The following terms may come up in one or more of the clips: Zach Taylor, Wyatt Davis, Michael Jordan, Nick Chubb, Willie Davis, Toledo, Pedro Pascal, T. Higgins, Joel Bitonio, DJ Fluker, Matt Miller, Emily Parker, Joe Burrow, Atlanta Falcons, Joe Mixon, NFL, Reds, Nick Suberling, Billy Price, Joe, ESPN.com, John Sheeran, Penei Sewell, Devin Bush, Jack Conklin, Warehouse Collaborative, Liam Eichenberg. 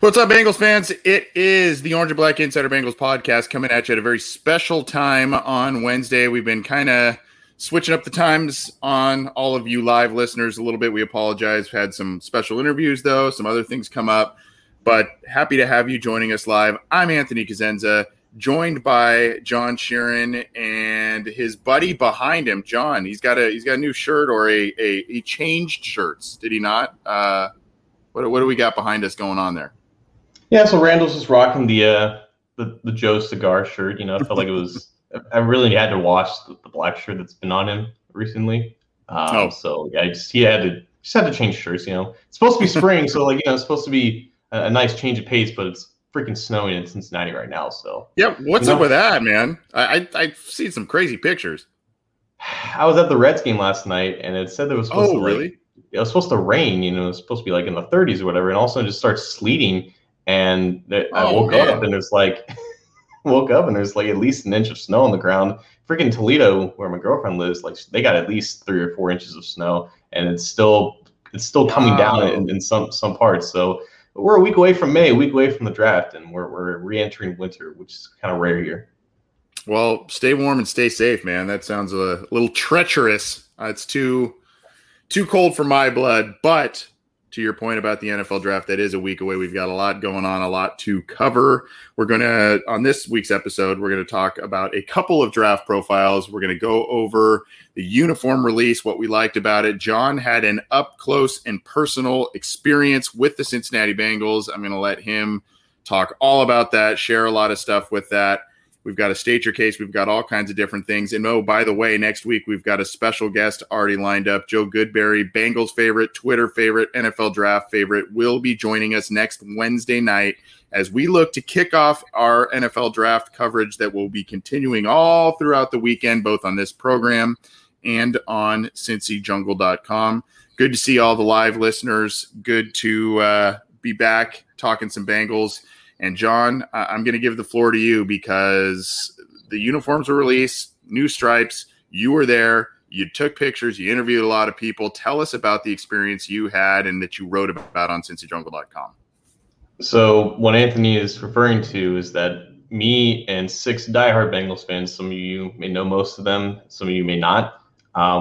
What's up, Bengals fans? It is the Orange and Black Insider Bengals podcast coming at you at a very special time on Wednesday. We've been kind of switching up the times on all of you live listeners a little bit. We apologize. We've had some special interviews, though. Some other things come up. But happy to have you joining us live. I'm Anthony Cazenza, joined by John Sheeran and his buddy behind him, John. He's got a new shirt, or he changed shirts, did he not? What do we got behind us going on there? Yeah, so Randall's just rocking the Joe cigar shirt. You know, I felt like it was. I really had to wash the black shirt that's been on him recently. So yeah, he had to change shirts. You know, it's supposed to be spring, so like, you know, it's supposed to be a nice change of pace, but it's freaking snowing in Cincinnati right now. So yeah, what's up with that, man? I've seen some crazy pictures. I was at the Reds game last night, and it said there was supposed it was supposed to rain. You know, it's supposed to be like in the 30s or whatever, and also it just starts sleeting. And I woke up and there's like at least an inch of snow on the ground. Freaking Toledo, where my girlfriend lives, like they got at least 3 or 4 inches of snow, and it's still coming down in some parts. So we're a week away from May, a week away from the draft, and we're re-entering winter, which is kind of rare here. Well, stay warm and stay safe, man. That sounds a little treacherous. It's too cold for my blood, but. To your point about the NFL draft, that is a week away. We've got a lot going on, a lot to cover. We're going to, on this week's episode, we're going to talk about a couple of draft profiles. We're going to go over the uniform release, what we liked about it. John had an up-close and personal experience with the Cincinnati Bengals. I'm going to let him talk all about that, share a lot of stuff with that. We've got a state your case. We've got all kinds of different things. And, oh, by the way, next week we've got a special guest already lined up. Joe Goodberry, Bengals favorite, Twitter favorite, NFL draft favorite, will be joining us next Wednesday night as we look to kick off our NFL draft coverage that will be continuing all throughout the weekend, both on this program and on CincyJungle.com. Good to see all the live listeners. Good to be back talking some Bengals. And, John, I'm going to give the floor to you because the uniforms were released, new stripes. You were there. You took pictures. You interviewed a lot of people. Tell us about the experience you had and that you wrote about on CincyJungle.com. So what Anthony is referring to is that me and 6 diehard Bengals fans, some of you may know most of them, some of you may not,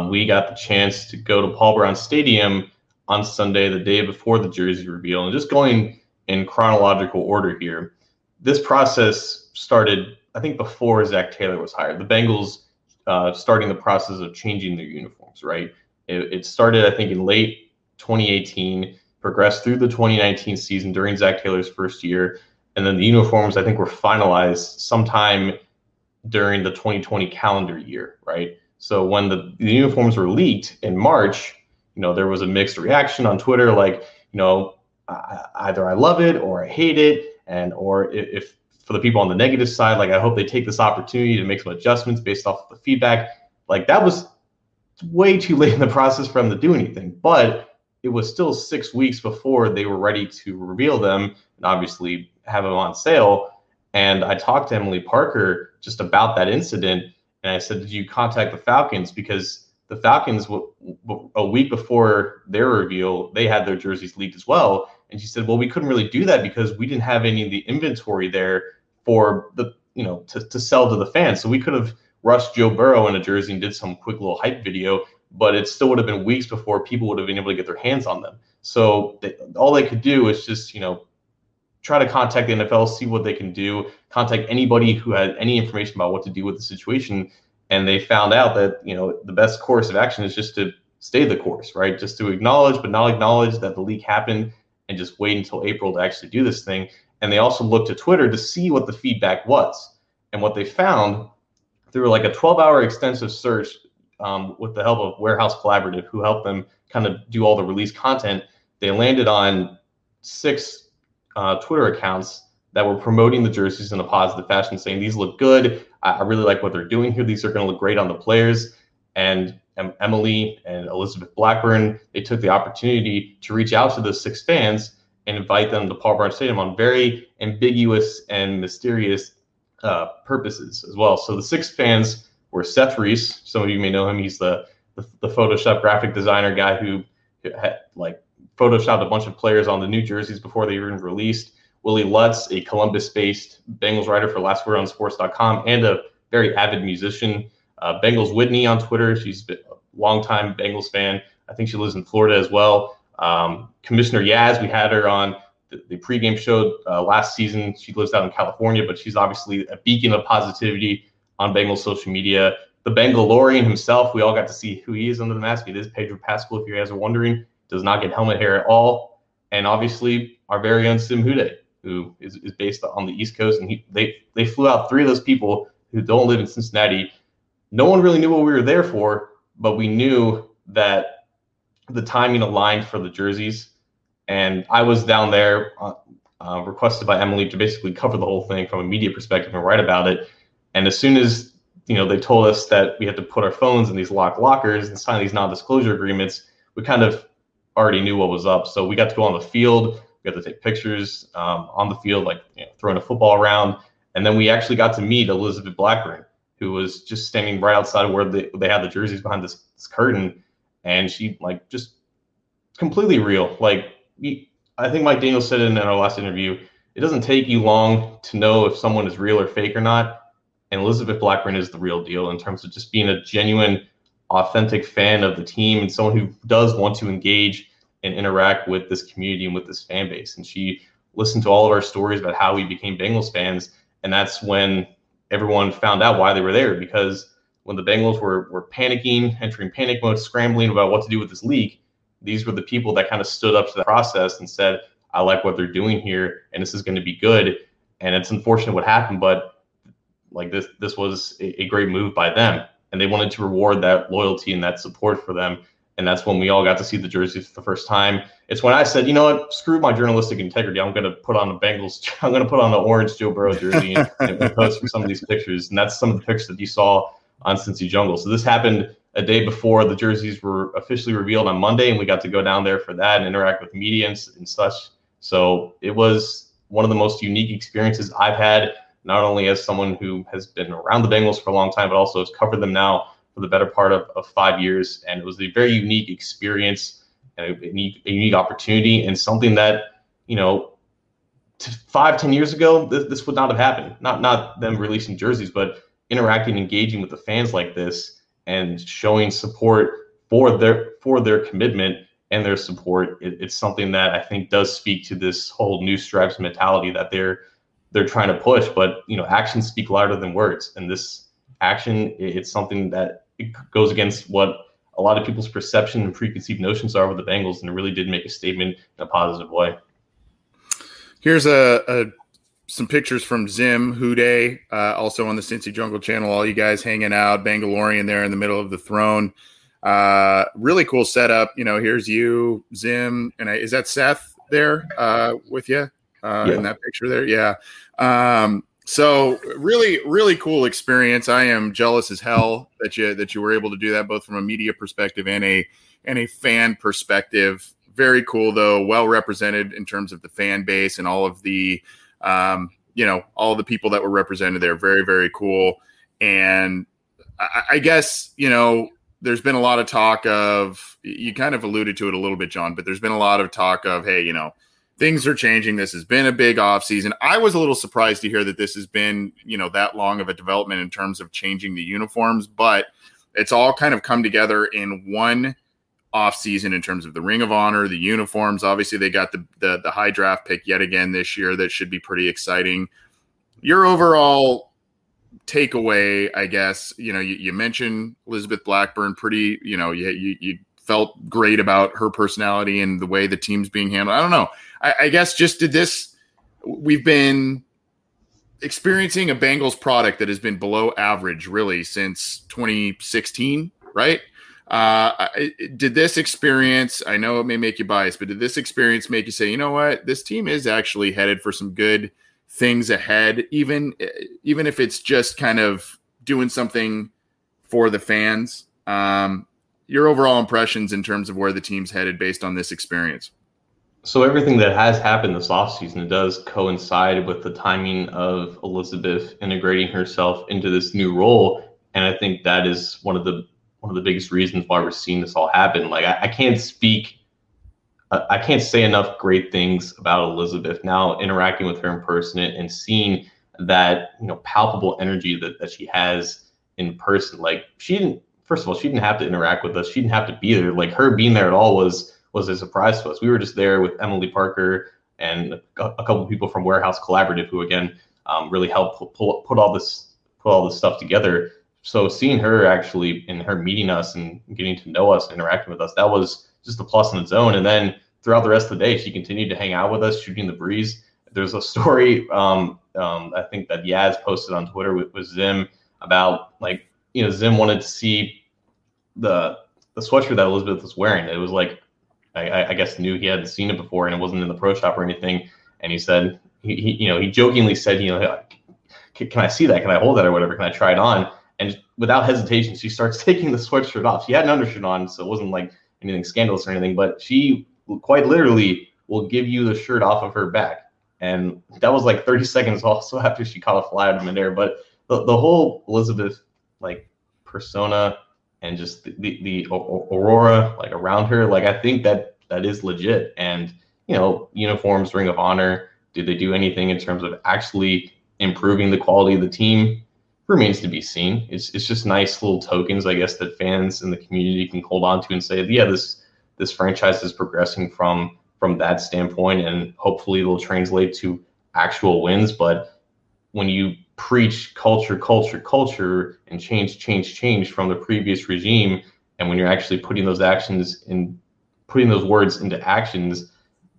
we got the chance to go to Paul Brown Stadium on Sunday, the day before the jersey reveal, and just going – in chronological order here. This process started, I think, before Zach Taylor was hired. The Bengals starting the process of changing their uniforms, right? It started, I think, in late 2018, progressed through the 2019 season during Zach Taylor's first year, and then the uniforms, I think, were finalized sometime during the 2020 calendar year, right? So when the uniforms were leaked in March, you know, there was a mixed reaction on Twitter, like, you know, either I love it or I hate it, or if for the people on the negative side, like I hope they take this opportunity to make some adjustments based off of the feedback. Like that was way too late in the process for them to do anything, but it was still 6 weeks before they were ready to reveal them and obviously have them on sale. And I talked to Emily Parker just about that incident, and I said, did you contact the Falcons? Because the Falcons, a week before their reveal, they had their jerseys leaked as well. And she said, well, we couldn't really do that because we didn't have any of the inventory there for the, you know, to sell to the fans. So we could have rushed Joe Burrow in a jersey and did some quick little hype video, but it still would have been weeks before people would have been able to get their hands on them. So all they could do is just, you know, try to contact the NFL, see what they can do, contact anybody who had any information about what to do with the situation. And they found out that, you know, the best course of action is just to stay the course, right? Just to acknowledge, but not acknowledge that the leak happened and just wait until April to actually do this thing. And they also looked to Twitter to see what the feedback was. And what they found through like a 12-hour extensive search with the help of Warehouse Collaborative, who helped them kind of do all the release content, they landed on 6 Twitter accounts that were promoting the jerseys in a positive fashion, saying these look good. I really like what they're doing here. These are going to look great on the players. And Emily and Elizabeth Blackburn, they took the opportunity to reach out to the 6 fans and invite them to Paul Brown Stadium on very ambiguous and mysterious purposes as well. So the 6 fans were Seth Reese. Some of you may know him. He's the Photoshop graphic designer guy who had like photoshopped a bunch of players on the new jerseys before they even released. Willie Lutz, a Columbus-based Bengals writer for Last Word on Sports.com and a very avid musician. Bengals Whitney on Twitter. She's been a longtime Bengals fan. I think she lives in Florida as well. Commissioner Yaz, we had her on the pregame show last season. She lives out in California, but she's obviously a beacon of positivity on Bengals social media. The Bengalorian himself, we all got to see who he is under the mask. It is Pedro Pascal, if you guys are wondering. Does not get helmet hair at all. And obviously, our very own Zim Hude, who is based on the East Coast. And they flew out 3 of those people who don't live in Cincinnati. No one really knew what we were there for, but we knew that the timing aligned for the jerseys. And I was down there requested by Emily to basically cover the whole thing from a media perspective and write about it. And as soon as, you know, they told us that we had to put our phones in these lockers and sign these non-disclosure agreements, we kind of already knew what was up. So we got to go on the field. We got to take pictures on the field, like, you know, throwing a football around. And then we actually got to meet Elizabeth Blackburn, who was just standing right outside of where they had the jerseys behind this curtain. And she, like, just completely real. Like, I think Mike Daniels said in our last interview, it doesn't take you long to know if someone is real or fake or not. And Elizabeth Blackburn is the real deal in terms of just being a genuine, authentic fan of the team and someone who does want to engage and interact with this community and with this fan base. And she listened to all of our stories about how we became Bengals fans. And that's when everyone found out why they were there, because when the Bengals were panicking, entering panic mode, scrambling about what to do with this leak, these were the people that kind of stood up to the process and said, I like what they're doing here and this is going to be good. And it's unfortunate what happened, but like this was a great move by them. And they wanted to reward that loyalty and that support for them. And that's when we all got to see the jerseys for the first time. It's when I said, you know what, screw my journalistic integrity. I'm going to put on the orange Joe Burrow jersey and post for some of these pictures. And that's some of the pictures that you saw on Cincy Jungle. So this happened a day before the jerseys were officially revealed on Monday. And we got to go down there for that and interact with media and such. So it was one of the most unique experiences I've had, not only as someone who has been around the Bengals for a long time, but also has covered them now for the better part of 5 years. And it was a very unique experience and a unique opportunity, and something that, you know, 5-10 years ago, this would not have happened. Not them releasing jerseys, but interacting, engaging with the fans like this and showing support for their commitment and their support. It's something that I think does speak to this whole new stripes mentality that they're trying to push. But, you know, actions speak louder than words. And this action, it's something that it goes against what a lot of people's perception and preconceived notions are with the Bengals, and it really did make a statement in a positive way. Here's some pictures from Zim Hude, also on the Cincy Jungle channel. All you guys hanging out, Bangalorean there in the middle of the throne. Really cool setup. You know, here's you, Zim, and is that Seth there with you in that picture there? Yeah. So really, really cool experience. I am jealous as hell that you were able to do that, both from a media perspective and a fan perspective. Very cool, though. Well represented in terms of the fan base and all of the, all the people that were represented there. Very, very cool. And I guess, there's been a lot of talk of, you kind of alluded to it a little bit, John, but there's been a lot of talk of, hey, you know, things are changing. This has been a big offseason. I was a little surprised to hear that this has been, you know, that long of a development in terms of changing the uniforms, but it's all kind of come together in one offseason in terms of the Ring of Honor, the uniforms. Obviously, they got the high draft pick yet again this year. That should be pretty exciting. Your overall takeaway, I guess, you know, you mentioned Elizabeth Blackburn pretty, you know, you felt great about her personality and the way the team's being handled. I don't know. I guess just we've been experiencing a Bengals product that has been below average really since 2016, right? Did this experience, I know it may make you biased, but did this experience make you say, you know what, this team is actually headed for some good things ahead, even if it's just kind of doing something for the fans? Your overall impressions in terms of where the team's headed based on this experience? So everything that has happened this offseason, it does coincide with the timing of Elizabeth integrating herself into this new role. And I think that is one of the biggest reasons why we're seeing this all happen. Like I can't say enough great things about Elizabeth now, interacting with her in person and seeing that, you know, palpable energy that she has in person. Like she didn't have to interact with us. She didn't have to be there. Like her being there at all was a surprise to us. We were just there with Emily Parker and a couple of people from Warehouse Collaborative, who again really helped put all this stuff together. So seeing her actually and her meeting us and getting to know us and interacting with us, that was just a plus on its own. And then throughout the rest of the day, she continued to hang out with us, shooting the breeze. There's a story I think that Yaz posted on Twitter with Zim about, like, you know, Zim wanted to see the sweatshirt that Elizabeth was wearing. It was like, I guess knew he hadn't seen it before, and it wasn't in the pro shop or anything. And he said, he jokingly said, you know, can I see that? Can I hold that or whatever? Can I try it on? And without hesitation, she starts taking the sweatshirt off. She had an undershirt on, so it wasn't like anything scandalous or anything, but she quite literally will give you the shirt off of her back. And that was like 30 seconds also after she caught a fly out of midair. But the whole Elizabeth, like, persona, and just the aurora, like, around her, like, I think that is legit. And, you know, uniforms, Ring of Honor, did they do anything in terms of actually improving the quality of the team? Remains to be seen. It's just nice little tokens, I guess, that fans in the community can hold on to and say, yeah, this franchise is progressing from that standpoint, and hopefully it'll translate to actual wins. But when you preach culture, and change from the previous regime, and when you're actually putting those words into actions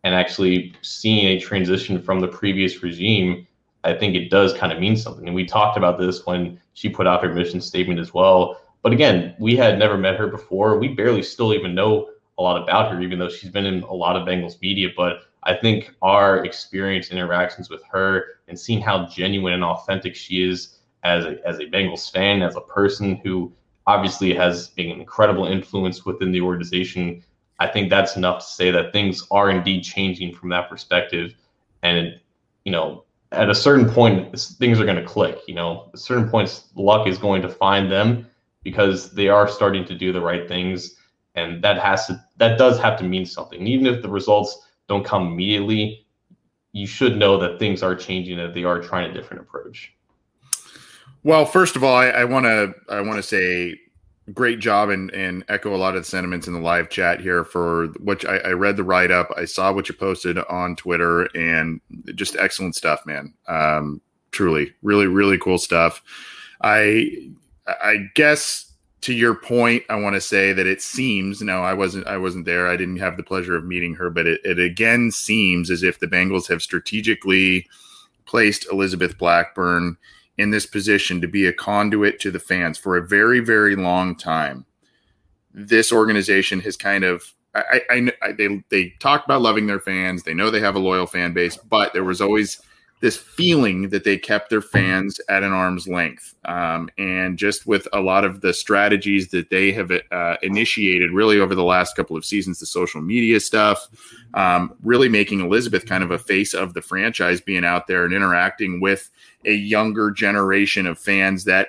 and actually seeing a transition from the previous regime, I think it does kind of mean something. And we talked about this when she put out her mission statement as well. But again, we had never met her before. We barely still even know a lot about her, even though she's been in a lot of Bengals media. But I think our experience, interactions with her, and seeing how genuine and authentic she is as a Bengals fan, as a person who obviously has been an incredible influence within the organization, I think that's enough to say that things are indeed changing from that perspective. And, you know, at a certain point, things are going to click. You know, at certain points, luck is going to find them, because they are starting to do the right things. And that does have to mean something. Even if the results don't come immediately, you should know that things are changing, that they are trying a different approach. Well, first of all, I want to say great job and echo a lot of the sentiments in the live chat here for which I read the write-up. I saw what you posted on Twitter, and just excellent stuff, man. Truly, really, really cool stuff. I guess, to your point, I want to say that it seems, no, I wasn't there. I didn't have the pleasure of meeting her, but it again seems as if the Bengals have strategically placed Elizabeth Blackburn in this position to be a conduit to the fans. For a very, very long time, this organization has kind of, they talk about loving their fans. They know they have a loyal fan base, but there was always this feeling that they kept their fans at an arm's length. And just with a lot of the strategies that they have initiated really over the last couple of seasons, the social media stuff, really making Elizabeth kind of a face of the franchise, being out there and interacting with a younger generation of fans that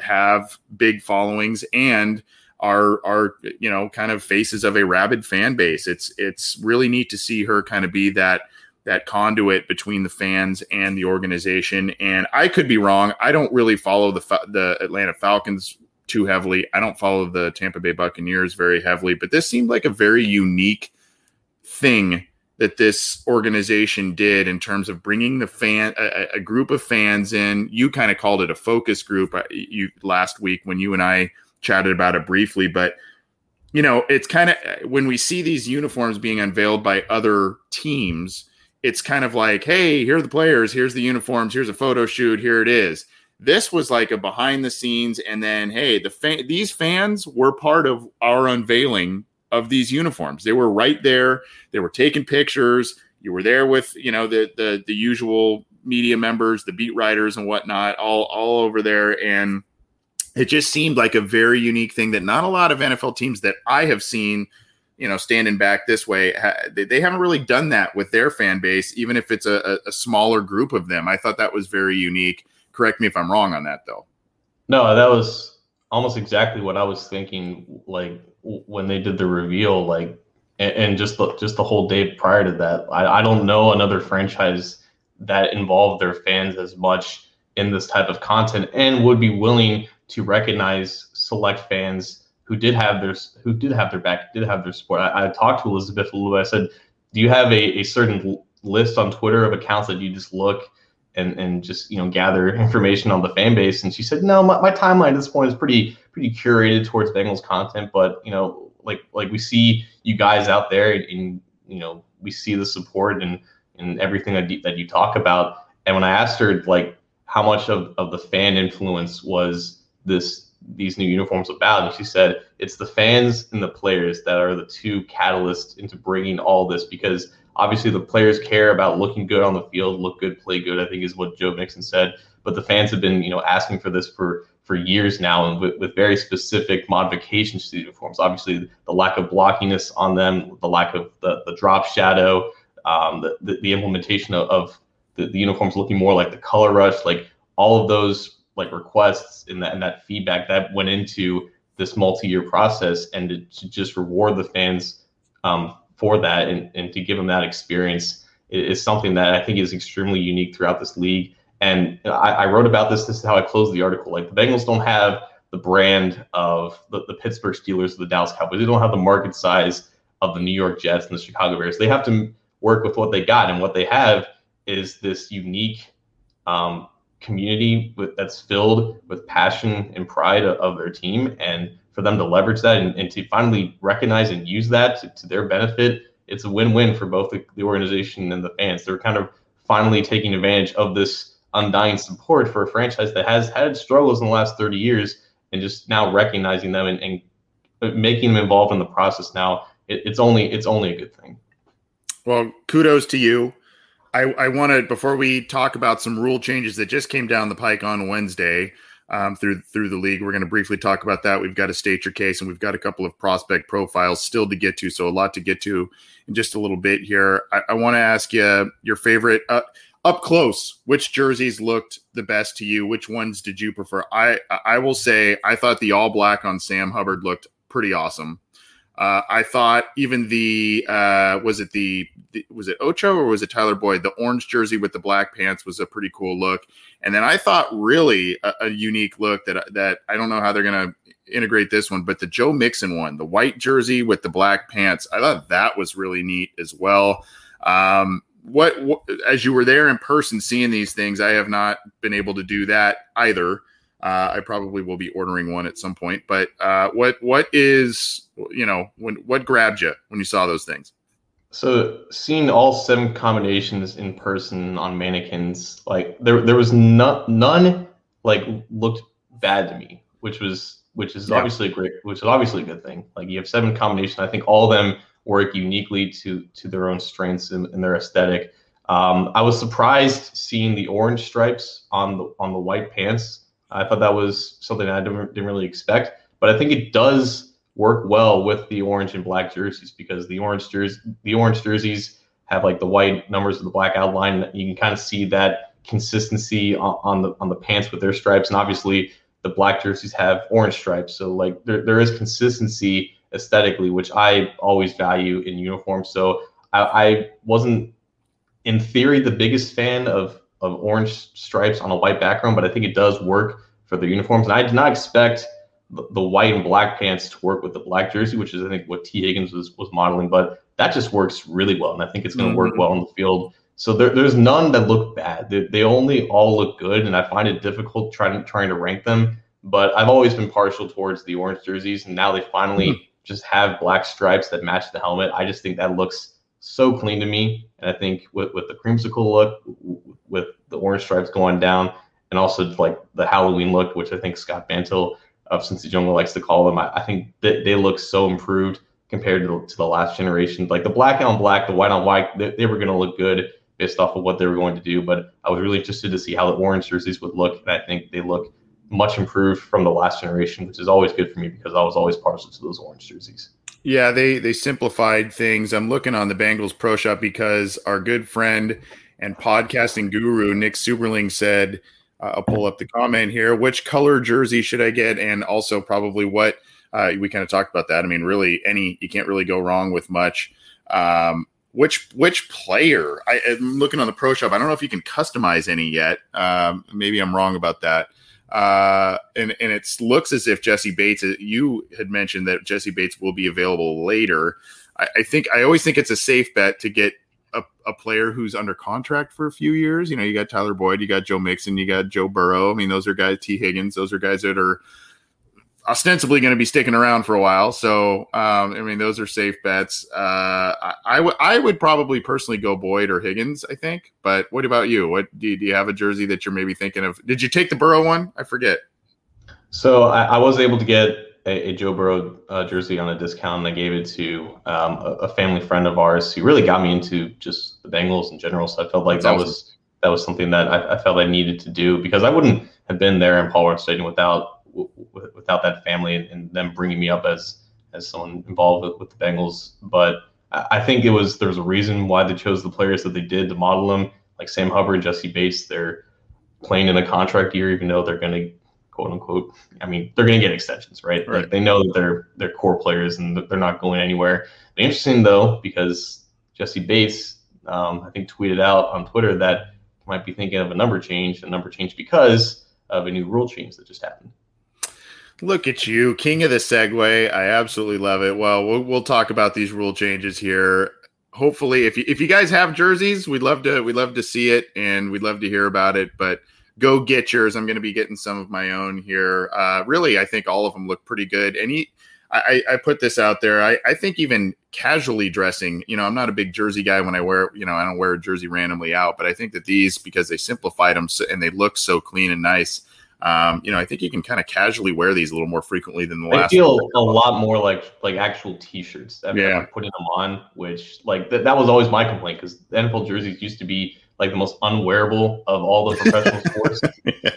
have big followings and are, you know, kind of faces of a rabid fan base. It's really neat to see her kind of be that conduit between the fans and the organization. And I could be wrong. I don't really follow the Atlanta Falcons too heavily. I don't follow the Tampa Bay Buccaneers very heavily, but this seemed like a very unique thing that this organization did in terms of bringing the a group of fans in. You kind of called it a focus group last week when you and I chatted about it briefly, but you know, it's kind of, when we see these uniforms being unveiled by other teams, it's kind of like, hey, here are the players, here's the uniforms, here's a photo shoot, here it is. This was like a behind the scenes, and then, hey, these fans were part of our unveiling of these uniforms. They were right there. They were taking pictures. You were there with, you know, the usual media members, the beat writers and whatnot, all over there. And it just seemed like a very unique thing that not a lot of NFL teams that I have seen, you know, standing back this way, they haven't really done that with their fan base, even if it's a smaller group of them. I thought that was very unique. Correct me if I'm wrong on that, though. No, that was almost exactly what I was thinking, like, when they did the reveal, like, and just the whole day prior to that. I don't know another franchise that involved their fans as much in this type of content and would be willing to recognize select fans who did have their back, did have their support. I talked to Elizabeth a little bit. I said, do you have a certain list on Twitter of accounts that you just look and just, you know, gather information on the fan base? And she said, no, my timeline at this point is pretty curated towards Bengals content, but, you know, like we see you guys out there, and you know, we see the support and everything that you talk about. And when I asked her, like, how much of the fan influence was these new uniforms about, and she said it's the fans and the players that are the two catalysts into bringing all this, because obviously the players care about looking good on the field, look good, play good, I think is what Joe Mixon said. But the fans have been, you know, asking for this for years now, and with very specific modifications to the uniforms. Obviously, the lack of blockiness on them, the lack of the drop shadow, the implementation of the uniforms looking more like the color rush, like all of those like requests and that feedback that went into this multi-year process, and to just reward the fans for that and to give them that experience is something that I think is extremely unique throughout this league. And I wrote about this. This is how I closed the article. Like, the Bengals don't have the brand of the Pittsburgh Steelers or the Dallas Cowboys. They don't have the market size of the New York Jets and the Chicago Bears. They have to work with what they got, and what they have is this unique community that's filled with passion and pride of their team. And for them to leverage that and to finally recognize and use that to their benefit, it's a win-win for both the organization and the fans. They're kind of finally taking advantage of this undying support for a franchise that has had struggles in the last 30 years, and just now recognizing them and making them involved in the process now. It's only a good thing. Well, kudos to you. I want to, before we talk about some rule changes that just came down the pike on Wednesday, through the league, we're going to briefly talk about that. We've got to state your case, and we've got a couple of prospect profiles still to get to, so a lot to get to in just a little bit here. I want to ask you your favorite up close. Which jerseys looked the best to you? Which ones did you prefer? I will say I thought the all black on Sam Hubbard looked pretty awesome. I thought even was it Ocho or was it Tyler Boyd? The orange jersey with the black pants was a pretty cool look. And then I thought really a unique look that I don't know how they're going to integrate this one, but the Joe Mixon one, the white jersey with the black pants, I thought that was really neat as well. What as you were there in person seeing these things, I have not been able to do that either. I probably will be ordering one at some point, but what is, you know, what grabbed you when you saw those things? So seeing all 7 combinations in person on mannequins, like there was none like looked bad to me, which is yeah, obviously a good thing. Like, you have 7 combinations. I think all of them work uniquely to their own strengths and their aesthetic. I was surprised seeing the orange stripes on the white pants. I thought that was something I didn't really expect, but I think it does work well with the orange and black jerseys, because the orange jerseys have like the white numbers with the black outline. You can kind of see that consistency on the pants with their stripes, and obviously the black jerseys have orange stripes. So like there is consistency aesthetically, which I always value in uniforms. So I wasn't in theory the biggest fan of orange stripes on a white background, but I think it does work for the uniforms. And I did not expect the white and black pants to work with the black jersey, which is I think what T. Higgins was modeling, but that just works really well. And I think it's going to work well on the field. So there's none that look bad. They only all look good, and I find it difficult trying to rank them. But I've always been partial towards the orange jerseys, and now they finally just have black stripes that match the helmet. I just think that looks so clean to me, and I think with the creamsicle look, with the orange stripes going down, and also like the Halloween look, which I think Scott Bantle of Cincy Jungle likes to call them, I think that they look so improved compared to the last generation. Like the black on black, the white on white, they were going to look good based off of what they were going to do, but I was really interested to see how the orange jerseys would look, and I think they look much improved from the last generation, which is always good for me because I was always partial to those orange jerseys. Yeah, they simplified things. I'm looking on the Bengals Pro Shop because our good friend and podcasting guru Nick Suberling said, I'll pull up the comment here, which color jersey should I get? And also probably what we kind of talked about that. I mean, really you can't really go wrong with much. Which player? I'm looking on the Pro Shop. I don't know if you can customize any yet. Maybe I'm wrong about that. And it looks as if Jesse Bates, you had mentioned that Jesse Bates will be available later. I always think it's a safe bet to get a player who's under contract for a few years. You know, you got Tyler Boyd, you got Joe Mixon, you got Joe Burrow. I mean, those are guys, T. Higgins, those are guys that are ostensibly going to be sticking around for a while. So, I mean, those are safe bets. I would probably personally go Boyd or Higgins, I think. But what about you? What do you have a jersey that you're maybe thinking of? Did you take the Burrow one? I forget. So I was able to get a Joe Burrow jersey on a discount, and I gave it to a family friend of ours who really got me into just the Bengals in general. So I felt like that was something that I felt I needed to do because I wouldn't have been there in Paul Brown Stadium without that family and them bringing me up as someone involved with the Bengals. But I think there was a reason why they chose the players that they did to model them, like Sam Hubbard, Jesse Bates. They're playing in a contract year, even though they're going to quote unquote, I mean, they're going to get extensions, right? Like they know that they're core players and they're not going anywhere. But interesting though, because Jesse Bates, I think tweeted out on Twitter that might be thinking of a number change because of a new rule change that just happened. Look at you, king of the segue. I absolutely love it. Well, we'll talk about these rule changes here. Hopefully, if you guys have jerseys, we'd love to see it and we'd love to hear about it. But go get yours. I'm going to be getting some of my own here. Really, I think all of them look pretty good. And I put this out there. I think even casually dressing. You know, I'm not a big jersey guy when I wear. You know, I don't wear a jersey randomly out. But I think that these, because they simplified them and they look so clean and nice. You know, I think you can kind of casually wear these a little more frequently than the last. I feel a lot more like actual T-shirts. I mean, yeah, putting them on, which like that was always my complaint because the NFL jerseys used to be like the most unwearable of all the professional sports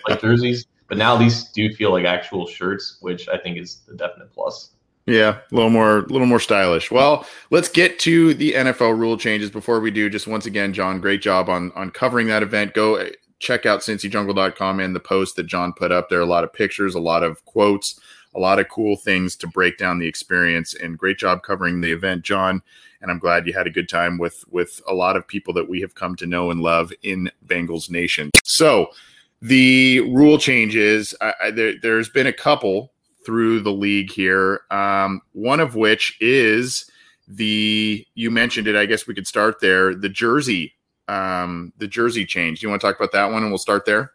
like jerseys, but now these do feel like actual shirts, which I think is a definite plus. Yeah, a little more stylish. Well, let's get to the NFL rule changes. Before we do, just once again, John, great job on covering that event. Go check out CincyJungle.com and the post that John put up there. A lot of pictures, a lot of quotes, a lot of cool things to break down the experience. And great job covering the event, John. And I'm glad you had a good time with a lot of people that we have come to know and love in Bengals Nation. So the rule changes, there's been a couple through the league here, one of which is you mentioned it, I guess we could start there, the jersey change. Do you want to talk about that one and we'll start there?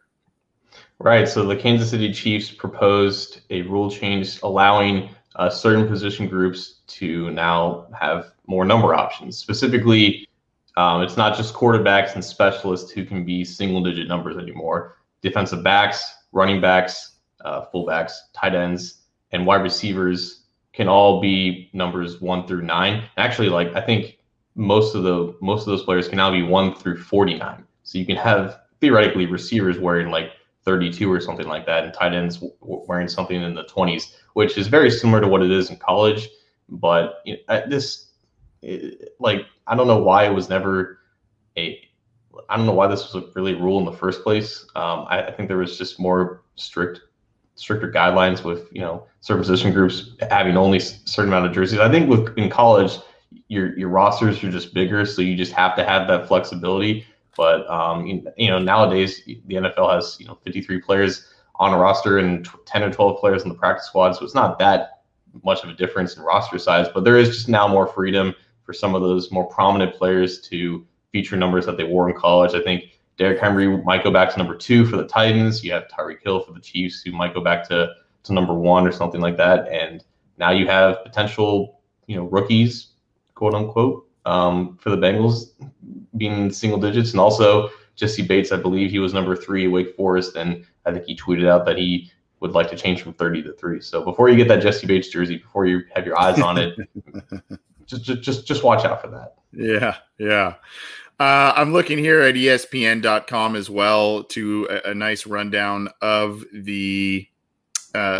Right. So the Kansas City Chiefs proposed a rule change allowing certain position groups to now have more number options. Specifically, it's not just quarterbacks and specialists who can be single-digit numbers anymore. Defensive backs, running backs, fullbacks, tight ends, and wide receivers can all be numbers 1 through 9. Actually, like I think most of those players can now be 1 through 49. So you can have theoretically receivers wearing like 32 or something like that, and tight ends wearing something in the 20s, which is very similar to what it is in college. But you know, I don't know why it was never I don't know why this was really a rule in the first place. I think there was just more strict stricter guidelines with, you know, certain position groups having only a certain amount of jerseys. I think with in college, your rosters are just bigger, so you just have to have that flexibility. But, nowadays the NFL has, 53 players on a roster and 10 or 12 players in the practice squad. So it's not that much of a difference in roster size, but there is just now more freedom for some of those more prominent players to feature numbers that they wore in college. I think Derrick Henry might go back to number 2 for the Titans. You have Tyreek Hill for the Chiefs, who might go back to number 1 or something like that. And now you have potential, rookies, quote unquote, for the Bengals being in single digits. And also Jesse Bates, I believe he was number 3 at Wake Forest. And I think he tweeted out that he would like to change from 30 to 3. So before you get that Jesse Bates jersey, before you have your eyes on it, just watch out for that. Yeah. Yeah. I'm looking here at ESPN.com as well to a nice rundown of the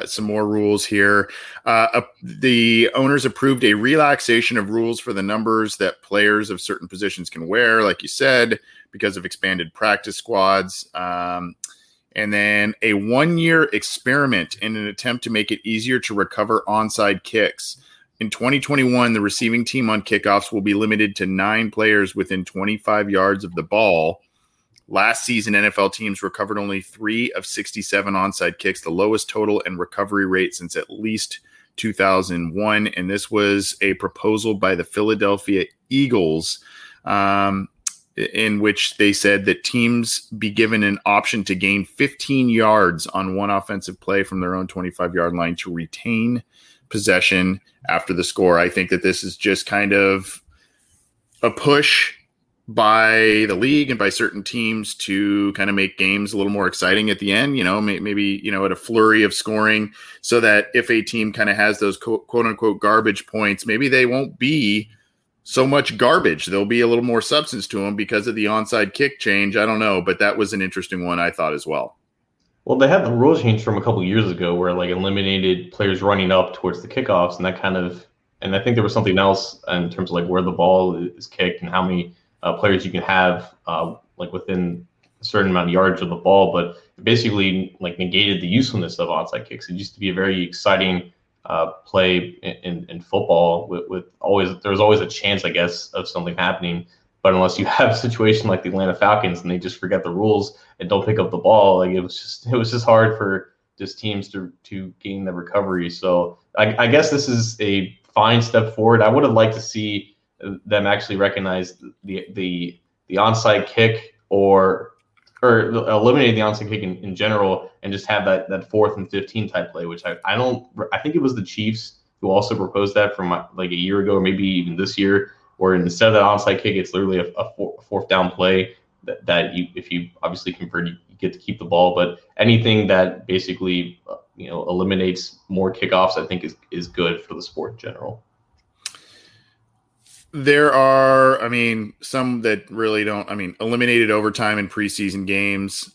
some more rules here. The owners approved a relaxation of rules for the numbers that players of certain positions can wear, like you said, because of expanded practice squads. And then a 1-year experiment in an attempt to make it easier to recover onside kicks. In 2021, the receiving team on kickoffs will be limited to 9 players within 25 yards of the ball. Last season, NFL teams recovered only 3 of 67 onside kicks, the lowest total and recovery rate since at least 2001. And this was a proposal by the Philadelphia Eagles, in which they said that teams be given an option to gain 15 yards on one offensive play from their own 25-yard line to retain possession after the score. I think that this is just kind of a push by the league and by certain teams to kind of make games a little more exciting at the end, maybe, at a flurry of scoring, so that if a team kind of has those quote unquote garbage points, maybe they won't be so much garbage. There'll be a little more substance to them because of the onside kick change. I don't know, but that was an interesting one I thought as well. Well, they had the rule change from a couple of years ago where like eliminated players running up towards the kickoffs and that kind of, and I think there was something else in terms of like where the ball is kicked and how many players you can have like within a certain amount of yards of the ball, but basically like negated the usefulness of onside kicks. It used to be a very exciting play in football with always, there's always a chance, I guess, of something happening. But unless you have a situation like the Atlanta Falcons and they just forget the rules and don't pick up the ball, like it was just hard for just teams to gain the recovery. So I guess this is a fine step forward. I would have liked to see them actually recognize the onside kick or eliminate the onside kick in general and just have that 4th and 15 type play, which I think it was the Chiefs who also proposed that from like a year ago or maybe even this year, where instead of that onside kick, it's literally a 4th down play that you, if you obviously convert, you get to keep the ball. But anything that basically eliminates more kickoffs, I think is good for the sport in general. There are, some that really don't. Eliminated overtime in preseason games.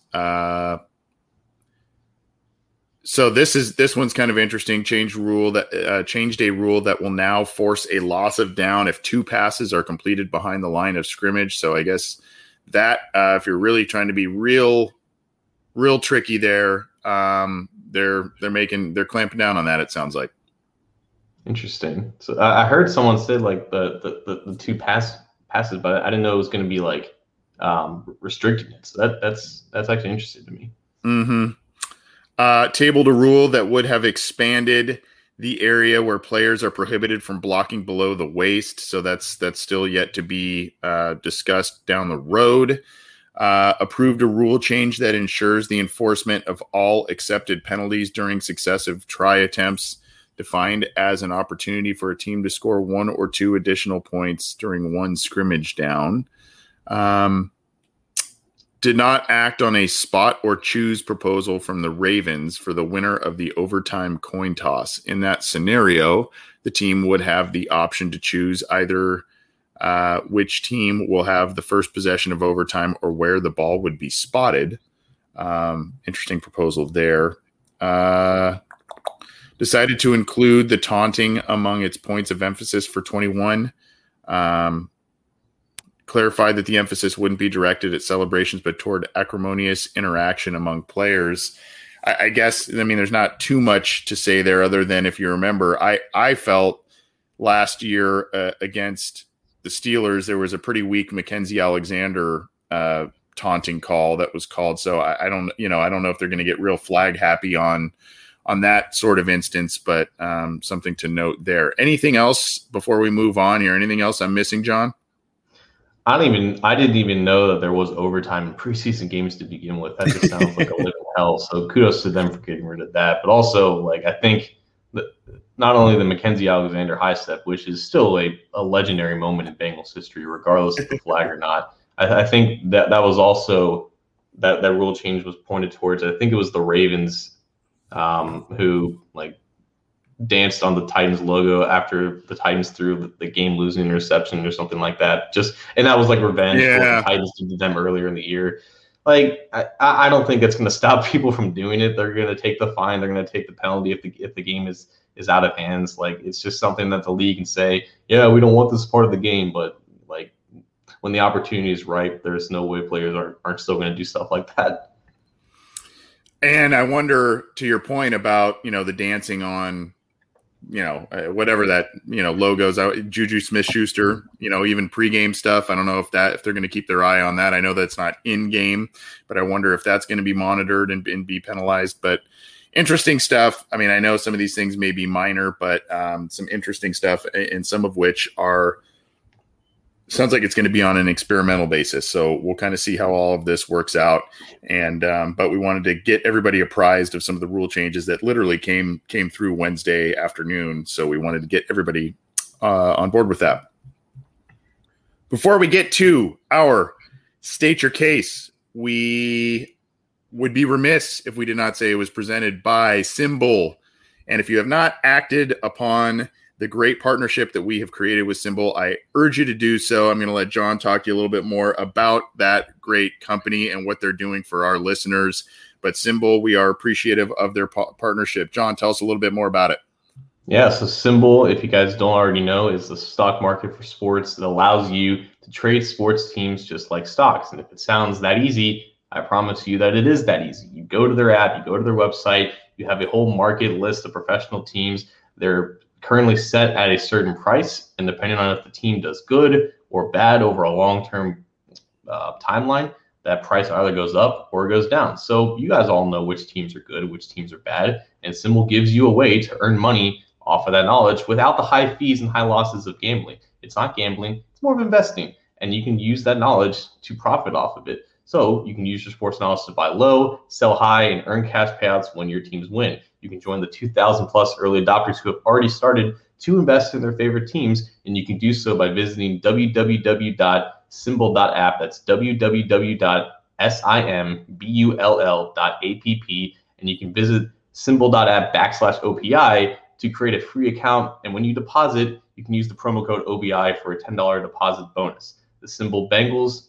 So this one's kind of interesting. Changed a rule that will now force a loss of down if 2 passes are completed behind the line of scrimmage. So I guess that if you're really trying to be real tricky there, they're clamping down on that. It sounds like. Interesting. So I heard someone said like the 2 passes, but I didn't know it was going to be like restricting it. So that's actually interesting to me. Mm-hmm. Tabled a rule that would have expanded the area where players are prohibited from blocking below the waist. So that's still yet to be discussed down the road. Approved a rule change that ensures the enforcement of all accepted penalties during successive try attempts, defined as an opportunity for a team to score 1 or 2 additional points during 1 scrimmage down. Did not act on a spot or choose proposal from the Ravens for the winner of the overtime coin toss. In that scenario, the team would have the option to choose either which team will have the first possession of overtime or where the ball would be spotted. Interesting proposal there. Decided to include the taunting among its points of emphasis for 21. Clarified that the emphasis wouldn't be directed at celebrations, but toward acrimonious interaction among players. I guess, I mean, there's not too much to say there other than if you remember, I felt last year against the Steelers, there was a pretty weak Mackenzie Alexander taunting call that was called. So I don't know if they're going to get real flag happy on that sort of instance, but something to note there. Anything else before we move on here? Anything else I'm missing, John? I didn't even know that there was overtime in preseason games to begin with. That just sounds like a living hell. So kudos to them for getting rid of that. But also, I think not only the Mackenzie Alexander high step, which is still a legendary moment in Bengals history, regardless of the flag or not. I think that was also that rule change was pointed towards. I think it was the Ravens who danced on the Titans logo after the Titans threw the game losing interception or something like that. And that was revenge. Yeah. The Titans did to them earlier in the year. I don't think that's going to stop people from doing it. They're going to take the fine. They're going to take the penalty if the game is out of hands. It's just something that the league can say, yeah, we don't want this part of the game, but when the opportunity is ripe, there's no way players aren't still going to do stuff like that. And I wonder, to your point about, the dancing on, whatever that, logos out, Juju Smith-Schuster, even pregame stuff. I don't know if they're going to keep their eye on that. I know that's not in game, but I wonder if that's going to be monitored and be penalized. But interesting stuff. I know some of these things may be minor, but some interesting stuff, and some of which sounds like it's going to be on an experimental basis. So we'll kind of see how all of this works out. And, but we wanted to get everybody apprised of some of the rule changes that literally came through Wednesday afternoon. So we wanted to get everybody on board with that. Before we get to our State Your Case, we would be remiss if we did not say it was presented by Symbull. And if you have not acted upon the great partnership that we have created with Symbull, I urge you to do so. I'm going to let John talk to you a little bit more about that great company and what they're doing for our listeners. But Symbull, we are appreciative of their partnership. John, tell us a little bit more about it. Yeah, so Symbull, if you guys don't already know, is the stock market for sports that allows you to trade sports teams just like stocks. And if it sounds that easy, I promise you that it is that easy. You go to their app, you go to their website, you have a whole market list of professional teams. They're currently set at a certain price, and depending on if the team does good or bad over a long-term timeline, that price either goes up or goes down. So you guys all know which teams are good, which teams are bad, and Symbull gives you a way to earn money off of that knowledge without the high fees and high losses of gambling. It's not gambling, it's more of investing, and you can use that knowledge to profit off of it. So you can use your sports knowledge to buy low, sell high, and earn cash payouts when your teams win. You can join the 2,000-plus early adopters who have already started to invest in their favorite teams, and you can do so by visiting www.symbull.app. That's www.simbull.app, and you can visit symbull.app/OPI to create a free account. And when you deposit, you can use the promo code OBI for a $10 deposit bonus. The Symbull Bengals,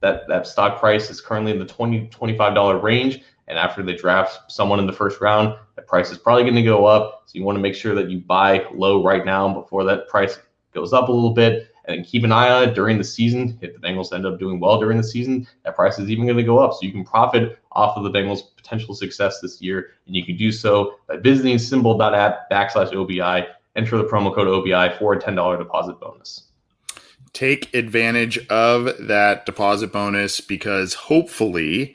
that stock price is currently in the $20 to $25 range, and after they draft someone in the first round, the price is probably going to go up. So you want to make sure that you buy low right now before that price goes up a little bit, and keep an eye on it during the season. If the Bengals end up doing well during the season, that price is even going to go up. So you can profit off of the Bengals' potential success this year, and you can do so by visiting symbull.app/OBI, enter the promo code OBI for a $10 deposit bonus. Take advantage of that deposit bonus because hopefully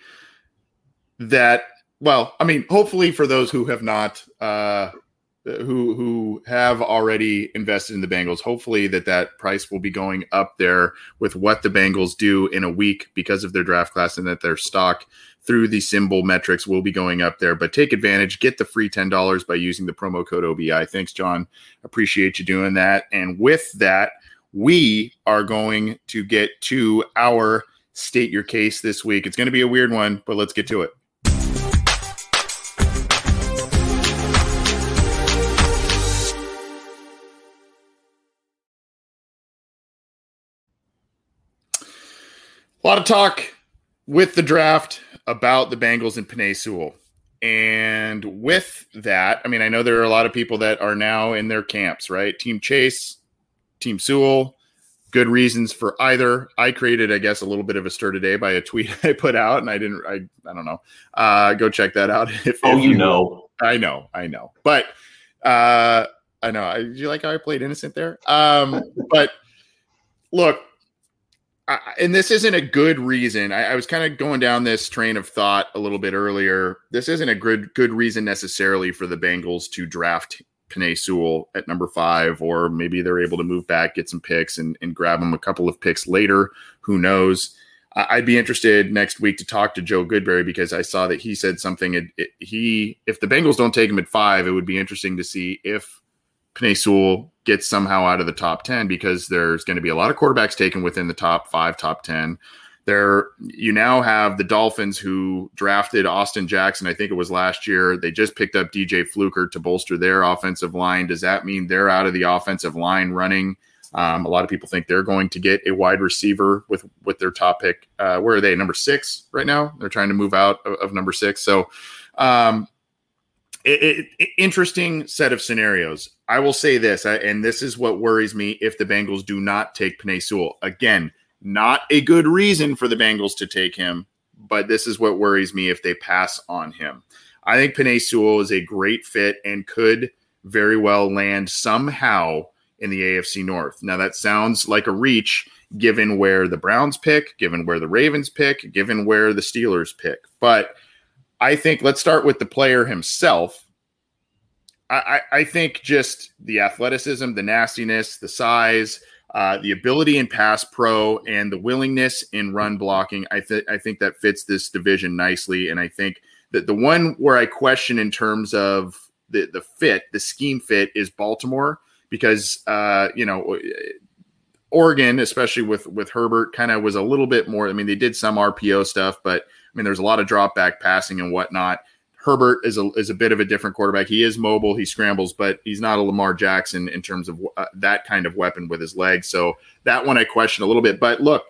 hopefully for those who have not, who have already invested in the Bengals, hopefully that price will be going up there with what the Bengals do in a week because of their draft class, and that their stock through the Symbull metrics will be going up there. But take advantage, get the free $10 by using the promo code OBI. Thanks, John. Appreciate you doing that. And with that, we are going to get to our State Your Case this week. It's going to be a weird one, but let's get to it. A lot of talk with the draft about the Bengals and Penei Sewell. And with that, I know there are a lot of people that are now in their camps, right? Team Chase, Team Sewell, good reasons for either. I created, I guess, a little bit of a stir today by a tweet I put out, and I don't know. Go check that out. I know. But I know. Did you like how I played innocent there? But look, and this isn't a good reason. I was kind of going down this train of thought a little bit earlier. This isn't a good reason necessarily for the Bengals to draft Penei Sewell at number 5, or maybe they're able to move back, get some picks, and grab him a couple of picks later. Who knows? I'd be interested next week to talk to Joe Goodberry, because I saw that he said something. If the Bengals don't take him at 5, it would be interesting to see if Penei Sewell gets somehow out of the top 10, because there's going to be a lot of quarterbacks taken within the top 5, top 10. There, you now have the Dolphins, who drafted Austin Jackson, I think it was last year. They just picked up DJ Fluker to bolster their offensive line. Does that mean they're out of the offensive line running? A lot of people think they're going to get a wide receiver with their top pick. Where are they? Number 6 right now? They're trying to move out of number 6. So interesting set of scenarios. I will say this, and this is what worries me if the Bengals do not take Penei Sewell. Again, not a good reason for the Bengals to take him, but this is what worries me if they pass on him. I think Penei Sewell is a great fit and could very well land somehow in the AFC North. Now, that sounds like a reach given where the Browns pick, given where the Ravens pick, given where the Steelers pick. But I think let's start with the player himself. I think just the athleticism, the nastiness, the size, the ability in pass pro, and the willingness in run blocking, I think that fits this division nicely. And I think that the one where I question in terms of the fit, the scheme fit, is Baltimore, because, Oregon, especially with Herbert, kind of was a little bit more. I mean, they did some RPO stuff, but I mean, there's a lot of drop back passing and whatnot. Herbert is a bit of a different quarterback. He is mobile. He scrambles, but he's not a Lamar Jackson in terms of that kind of weapon with his legs. So that one I question a little bit. But look,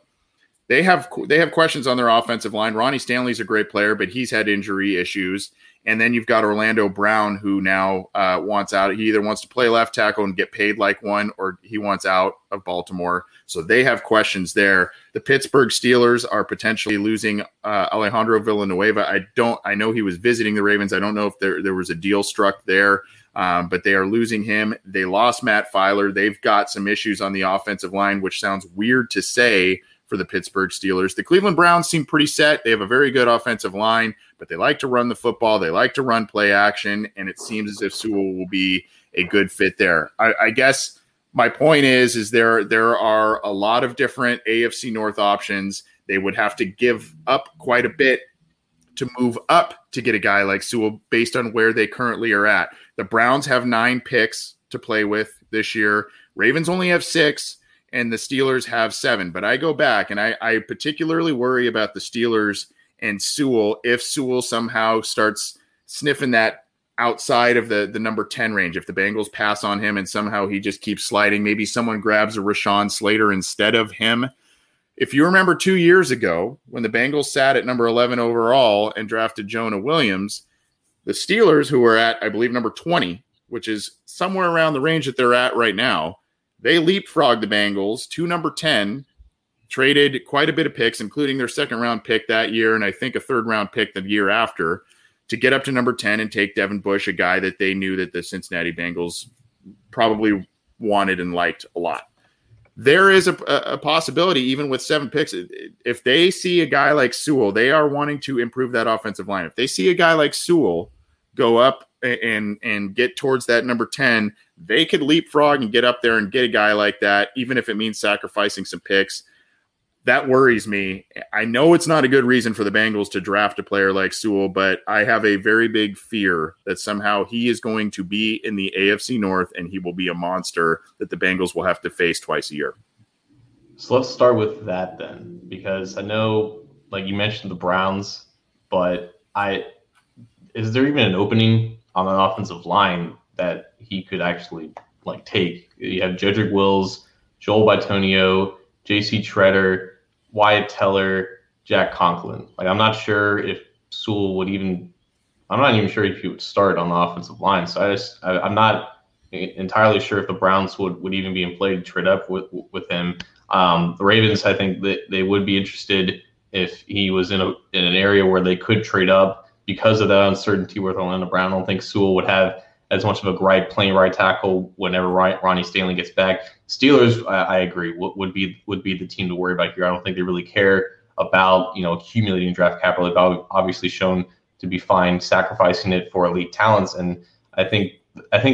they have questions on their offensive line. Ronnie Stanley's a great player, but he's had injury issues. And then you've got Orlando Brown, who now wants out. He either wants to play left tackle and get paid like one, or he wants out of Baltimore. So they have questions there. The Pittsburgh Steelers are potentially losing Alejandro Villanueva. I know he was visiting the Ravens. I don't know if there was a deal struck there, but they are losing him. They lost Matt Filer. They've got some issues on the offensive line, which sounds weird to say for the Pittsburgh Steelers. The Cleveland Browns seem pretty set. They have a very good offensive line, but they like to run the football. They like to run play action, and it seems as if Sewell will be a good fit there. I guess my point is there are a lot of different AFC North options. They would have to give up quite a bit to move up to get a guy like Sewell based on where they currently are at. The Browns have 9 picks to play with this year. Ravens only have 6. And the Steelers have 7. But I go back, and I particularly worry about the Steelers and Sewell if Sewell somehow starts sniffing that outside of the number 10 range. If the Bengals pass on him and somehow he just keeps sliding, maybe someone grabs a Rashawn Slater instead of him. If you remember 2 years ago when the Bengals sat at number 11 overall and drafted Jonah Williams, the Steelers, who were at, I believe, number 20, which is somewhere around the range that they're at right now, they leapfrogged the Bengals to number 10, traded quite a bit of picks, including their second-round pick that year and I think a third-round pick the year after, to get up to number 10 and take Devin Bush, a guy that they knew that the Cincinnati Bengals probably wanted and liked a lot. There is a possibility, even with 7 picks, if they see a guy like Sewell, they are wanting to improve that offensive line. If they see a guy like Sewell go up and get towards that number 10, they could leapfrog and get up there and get a guy like that, even if it means sacrificing some picks. That worries me. I know it's not a good reason for the Bengals to draft a player like Sewell, but I have a very big fear that somehow he is going to be in the AFC North and he will be a monster that the Bengals will have to face twice a year. So let's start with that then, because I know, like you mentioned, the Browns, but is there even an opening on an offensive line that he could actually take? You have Jedrick Wills, Joel Bitonio, J.C. Treader, Wyatt Teller, Jack Conklin. I'm not sure if Sewell would even. I'm not even sure if he would start on the offensive line. So I'm not entirely sure if the Browns would even be in play to trade up with him. The Ravens, I think that they would be interested if he was in an area where they could trade up because of that uncertainty with Orlando Brown. I don't think Sewell would have as much of a gripe playing right tackle whenever Ronnie Stanley gets back. Steelers, I agree, would be the team to worry about here. I don't think they really care about, accumulating draft capital. They've obviously shown to be fine sacrificing it for elite talents, and I think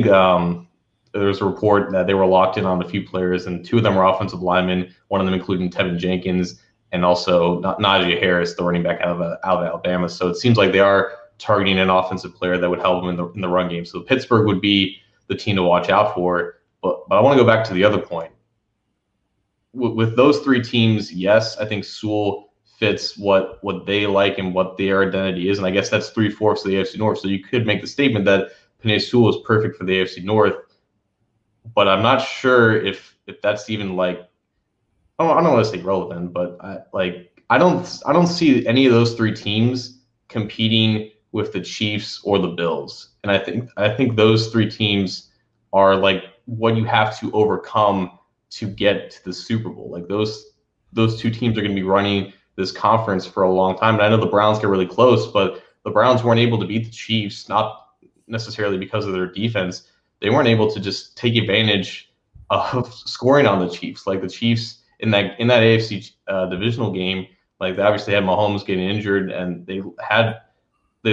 there was a report that they were locked in on a few players, and two of them were offensive linemen, one of them including Tevin Jenkins and also Najee Harris, the running back out of Alabama. So it seems like they are targeting an offensive player that would help them in the run game. So Pittsburgh would be the team to watch out for. But I want to go back to the other point. With those three teams, yes, I think Sewell fits what they like and what their identity is. And I guess that's 3/4 of the AFC North. So you could make the statement that Penei Sewell is perfect for the AFC North. But I'm not sure if that's even like, I don't want to say relevant, but I don't see any of those three teams competing with the Chiefs or the Bills. And I think those three teams are like what you have to overcome to get to the Super Bowl. Like those two teams are going to be running this conference for a long time. And I know the Browns get really close, but the Browns weren't able to beat the Chiefs, not necessarily because of their defense. They weren't able to just take advantage of scoring on the Chiefs. Like the Chiefs in that AFC divisional game, like they obviously had Mahomes getting injured, and they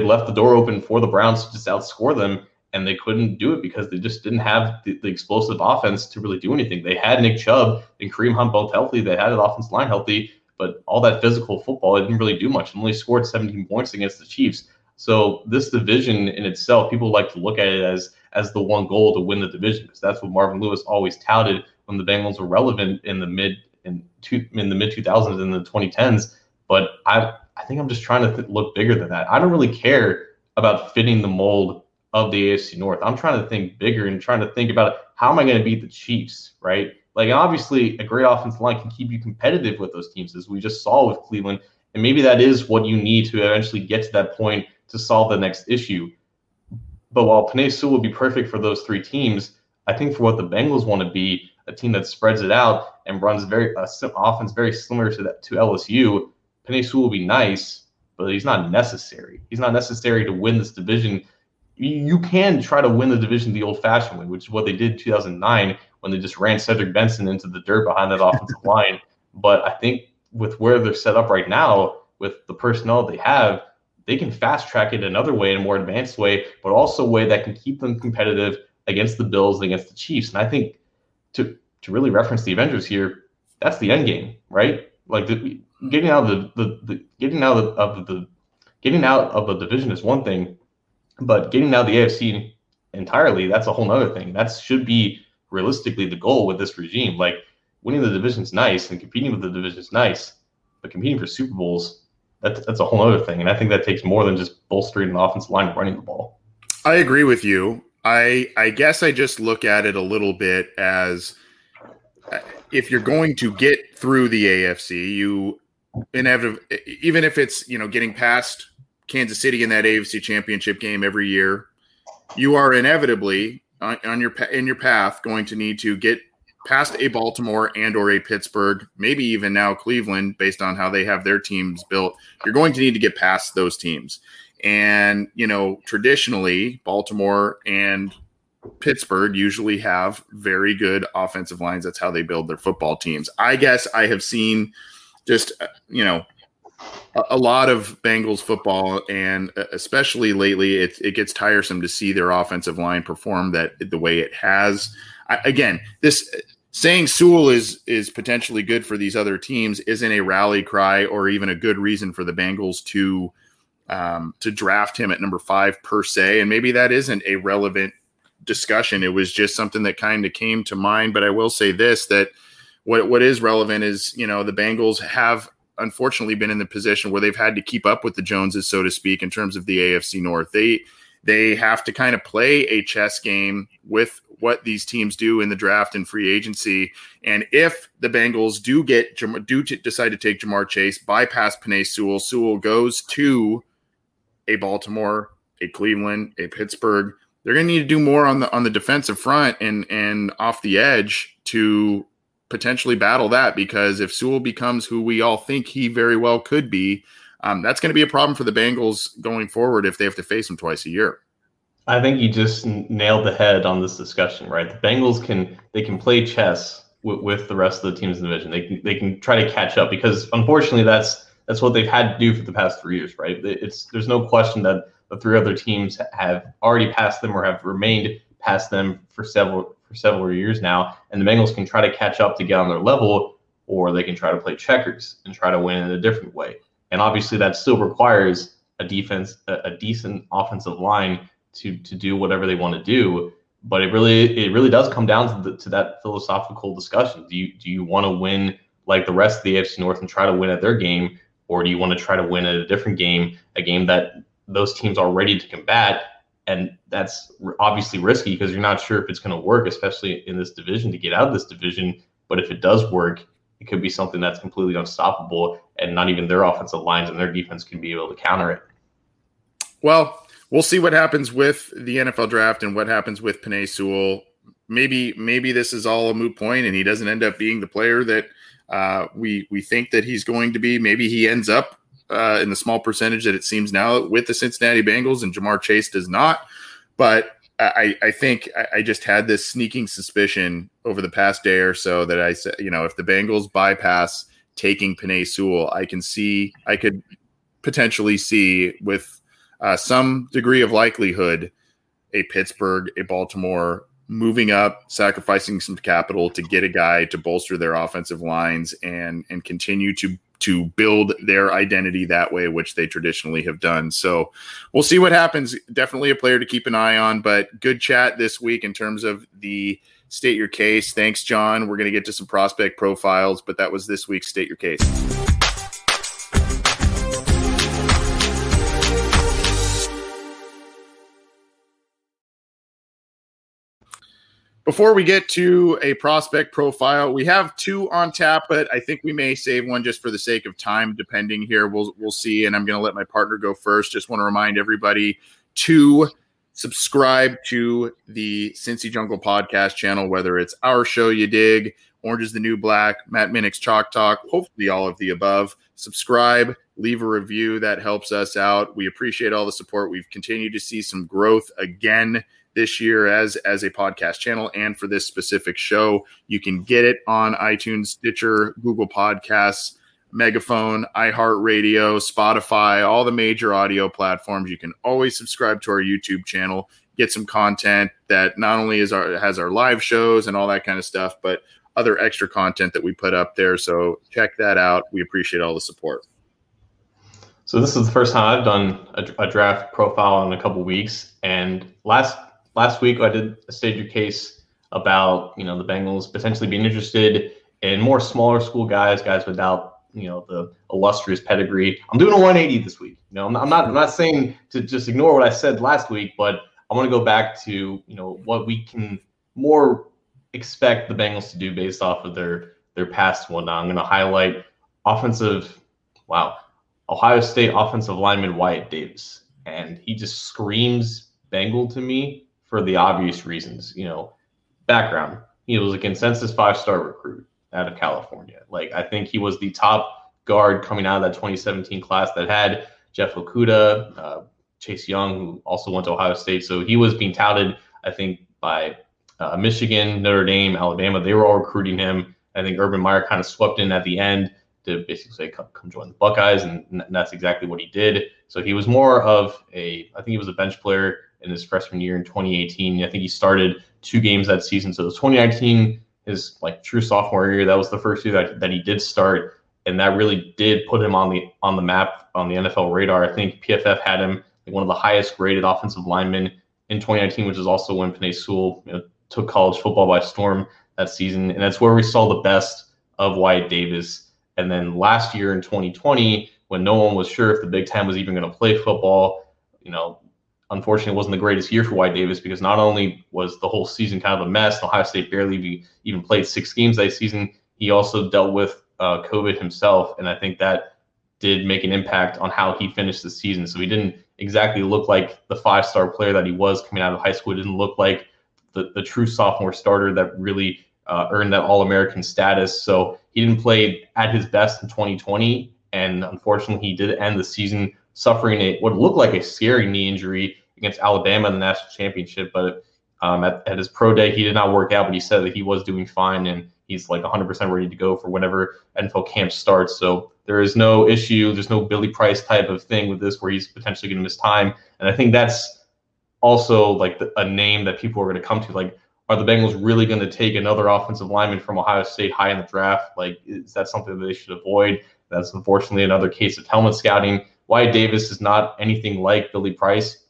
left the door open for the Browns to just outscore them, and they couldn't do it because they just didn't have the explosive offense to really do anything. They had Nick Chubb and Kareem Hunt both healthy. They had an offensive line healthy, but all that physical football, it didn't really do much. It only scored 17 points against the Chiefs. So this division in itself, people like to look at it as the one goal to win the division, because that's what Marvin Lewis always touted when the Bengals were relevant in the mid 2000s and the 2010s. But I think I'm just trying to look bigger than that. I don't really care about fitting the mold of the AFC North. I'm trying to think bigger and trying to think about how am I going to beat the Chiefs, right? Like obviously a great offensive line can keep you competitive with those teams, as we just saw with Cleveland. And maybe that is what you need to eventually get to that point to solve the next issue. But while Penei Sewell would be perfect for those three teams, I think for what the Bengals want to be, a team that spreads it out and runs offense very similar to LSU, Penei Sewell will be nice, but he's not necessary. He's not necessary to win this division. You can try to win the division the old-fashioned way, which is what they did in 2009 when they just ran Cedric Benson into the dirt behind that offensive line. But I think with where they're set up right now, with the personnel they have, they can fast track it another way, in a more advanced way, but also a way that can keep them competitive against the Bills and against the Chiefs. And I think to really reference the Avengers here, that's the end game, right? Like getting out of the division is one thing, but getting out of the AFC entirely, that's a whole other thing. That should be realistically the goal with this regime. Like winning the division's nice and competing with the division's nice, but competing for Super Bowls, that's a whole other thing. And I think that takes more than just bolstering an offensive line and running the ball. I agree with you. I guess I just look at it a little bit as if you're going to get through the AFC, you inevitably, even if it's, getting past Kansas City in that AFC championship game every year, you are inevitably in your path going to need to get past a Baltimore and or a Pittsburgh, maybe even now Cleveland, based on how they have their teams built. You're going to need to get past those teams. And, traditionally, Baltimore and Pittsburgh usually have very good offensive lines. That's how they build their football teams. I guess I have seen just, a lot of Bengals football, and especially lately, it gets tiresome to see their offensive line perform the way it has. Again, this saying Sewell is potentially good for these other teams isn't a rally cry or even a good reason for the Bengals to draft him at number 5 per se. And maybe that isn't a relevant discussion. It was just something that kind of came to mind. But I will say this, that what is relevant is, the Bengals have unfortunately been in the position where they've had to keep up with the Joneses, so to speak, in terms of the AFC North. They have to kind of play a chess game with what these teams do in the draft and free agency. And if the Bengals decide to take Jamar Chase, bypass Penei Sewell, Sewell goes to a Baltimore, a Cleveland, a Pittsburgh. They're going to need to do more on the defensive front and off the edge to potentially battle that, because if Sewell becomes who we all think he very well could be, that's going to be a problem for the Bengals going forward if they have to face him twice a year. I think you just nailed the head on this discussion, right? The Bengals can play chess with the rest of the teams in the division. They can try to catch up, because unfortunately that's what they've had to do for the past 3 years, right? There's no question that the three other teams have already passed them or have remained past them for several years now, and the Bengals can try to catch up to get on their level, or they can try to play checkers and try to win in a different way. And obviously that still requires a defense, a decent offensive line to do whatever they want to do. But it really does come down to that philosophical discussion. Do you want to win like the rest of the AFC North and try to win at their game, or do you want to try to win at a different game, a game that those teams are ready to combat? And that's obviously risky, because you're not sure if it's going to work, especially in this division, to get out of this division. But if it does work, it could be something that's completely unstoppable, and not even their offensive lines and their defense can be able to counter it. Well, we'll see what happens with the NFL draft and what happens with Penei Sewell. Maybe this is all a moot point and he doesn't end up being the player that we think that he's going to be. Maybe he ends up in the small percentage that it seems now with the Cincinnati Bengals and Jamar Chase does not. But I think I just had this sneaking suspicion over the past day or so that I said, you know, if the Bengals bypass taking Penei Sewell, I could potentially see with some degree of likelihood, a Pittsburgh, a Baltimore moving up, sacrificing some capital to get a guy to bolster their offensive lines and continue to build their identity that way, which they traditionally have done. So we'll see what happens. Definitely a player to keep an eye on, but good chat this week in terms of the State Your Case. Thanks, John. We're going to get to some prospect profiles, but that was this week's State Your Case. Before we get to a prospect profile, we have two on tap, but I think we may save one just for the sake of time, depending here. We'll see, and I'm going to let my partner go first. Just want to remind everybody to subscribe to the Cincy Jungle podcast channel, whether it's our show, you dig, Orange is the New Black, Matt Minnick's Chalk Talk, hopefully all of the above. Subscribe, leave a review. That helps us out. We appreciate all the support. We've continued to see some growth again this year as a podcast channel and for this specific show. You can get it on iTunes, Stitcher, Google Podcasts, Megaphone, iHeartRadio, Spotify, all the major audio platforms. You can always subscribe to our YouTube channel, get some content that not only has our live shows and all that kind of stuff, but other extra content that we put up there. So check that out. We appreciate all the support. So this is the first time I've done a draft profile in a couple weeks, and Last week, I did a State Your Case about, you know, the Bengals potentially being interested in more smaller school guys without, you know, the illustrious pedigree. I'm doing a 180 this week. You know, I'm not saying to just ignore what I said last week, but I want to go back to, you know, what we can more expect the Bengals to do based off of their past one. Now I'm going to highlight Ohio State offensive lineman Wyatt Davis, and he just screams Bengal to me, for the obvious reasons. You know, background, he was a consensus 5-star recruit out of California. Like, I think he was the top guard coming out of that 2017 class that had Jeff Okuda, Chase Young, who also went to Ohio State. So he was being touted, I think, by Michigan, Notre Dame, Alabama. They were all recruiting him. I think Urban Meyer kind of swept in at the end to basically say, come join the Buckeyes, and that's exactly what he did. So he was more of a bench player in his freshman year in 2018. I think he started 2 games that season. So it was 2019, his like true sophomore year. That was the first year that he did start, and that really did put him on the map, on the NFL radar. I think PFF had him like one of the highest graded offensive linemen in 2019, which is also when Penei Sewell, you know, took college football by storm that season. And that's where we saw the best of Wyatt Davis. And then last year in 2020, when no one was sure if the Big Ten was even going to play football, you know, unfortunately, it wasn't the greatest year for Wyatt Davis, because not only was the whole season kind of a mess, Ohio State barely even played 6 games that season, he also dealt with COVID himself, and I think that did make an impact on how he finished the season. So he didn't exactly look like the 5-star player that he was coming out of high school. He didn't look like the true sophomore starter that really earned that All-American status. So he didn't play at his best in 2020, and unfortunately he did end the season suffering what looked like a scary knee injury against Alabama in the national championship. But at his pro day, he did not work out, but he said that he was doing fine, and he's like 100% ready to go for whenever NFL camp starts. So there is no issue. There's no Billy Price type of thing with this where he's potentially going to miss time. And I think that's also like a name that people are going to come to. Like, are the Bengals really going to take another offensive lineman from Ohio State high in the draft? Like, is that something that they should avoid? That's unfortunately another case of helmet scouting. Wyatt Davis is not anything like Billy Price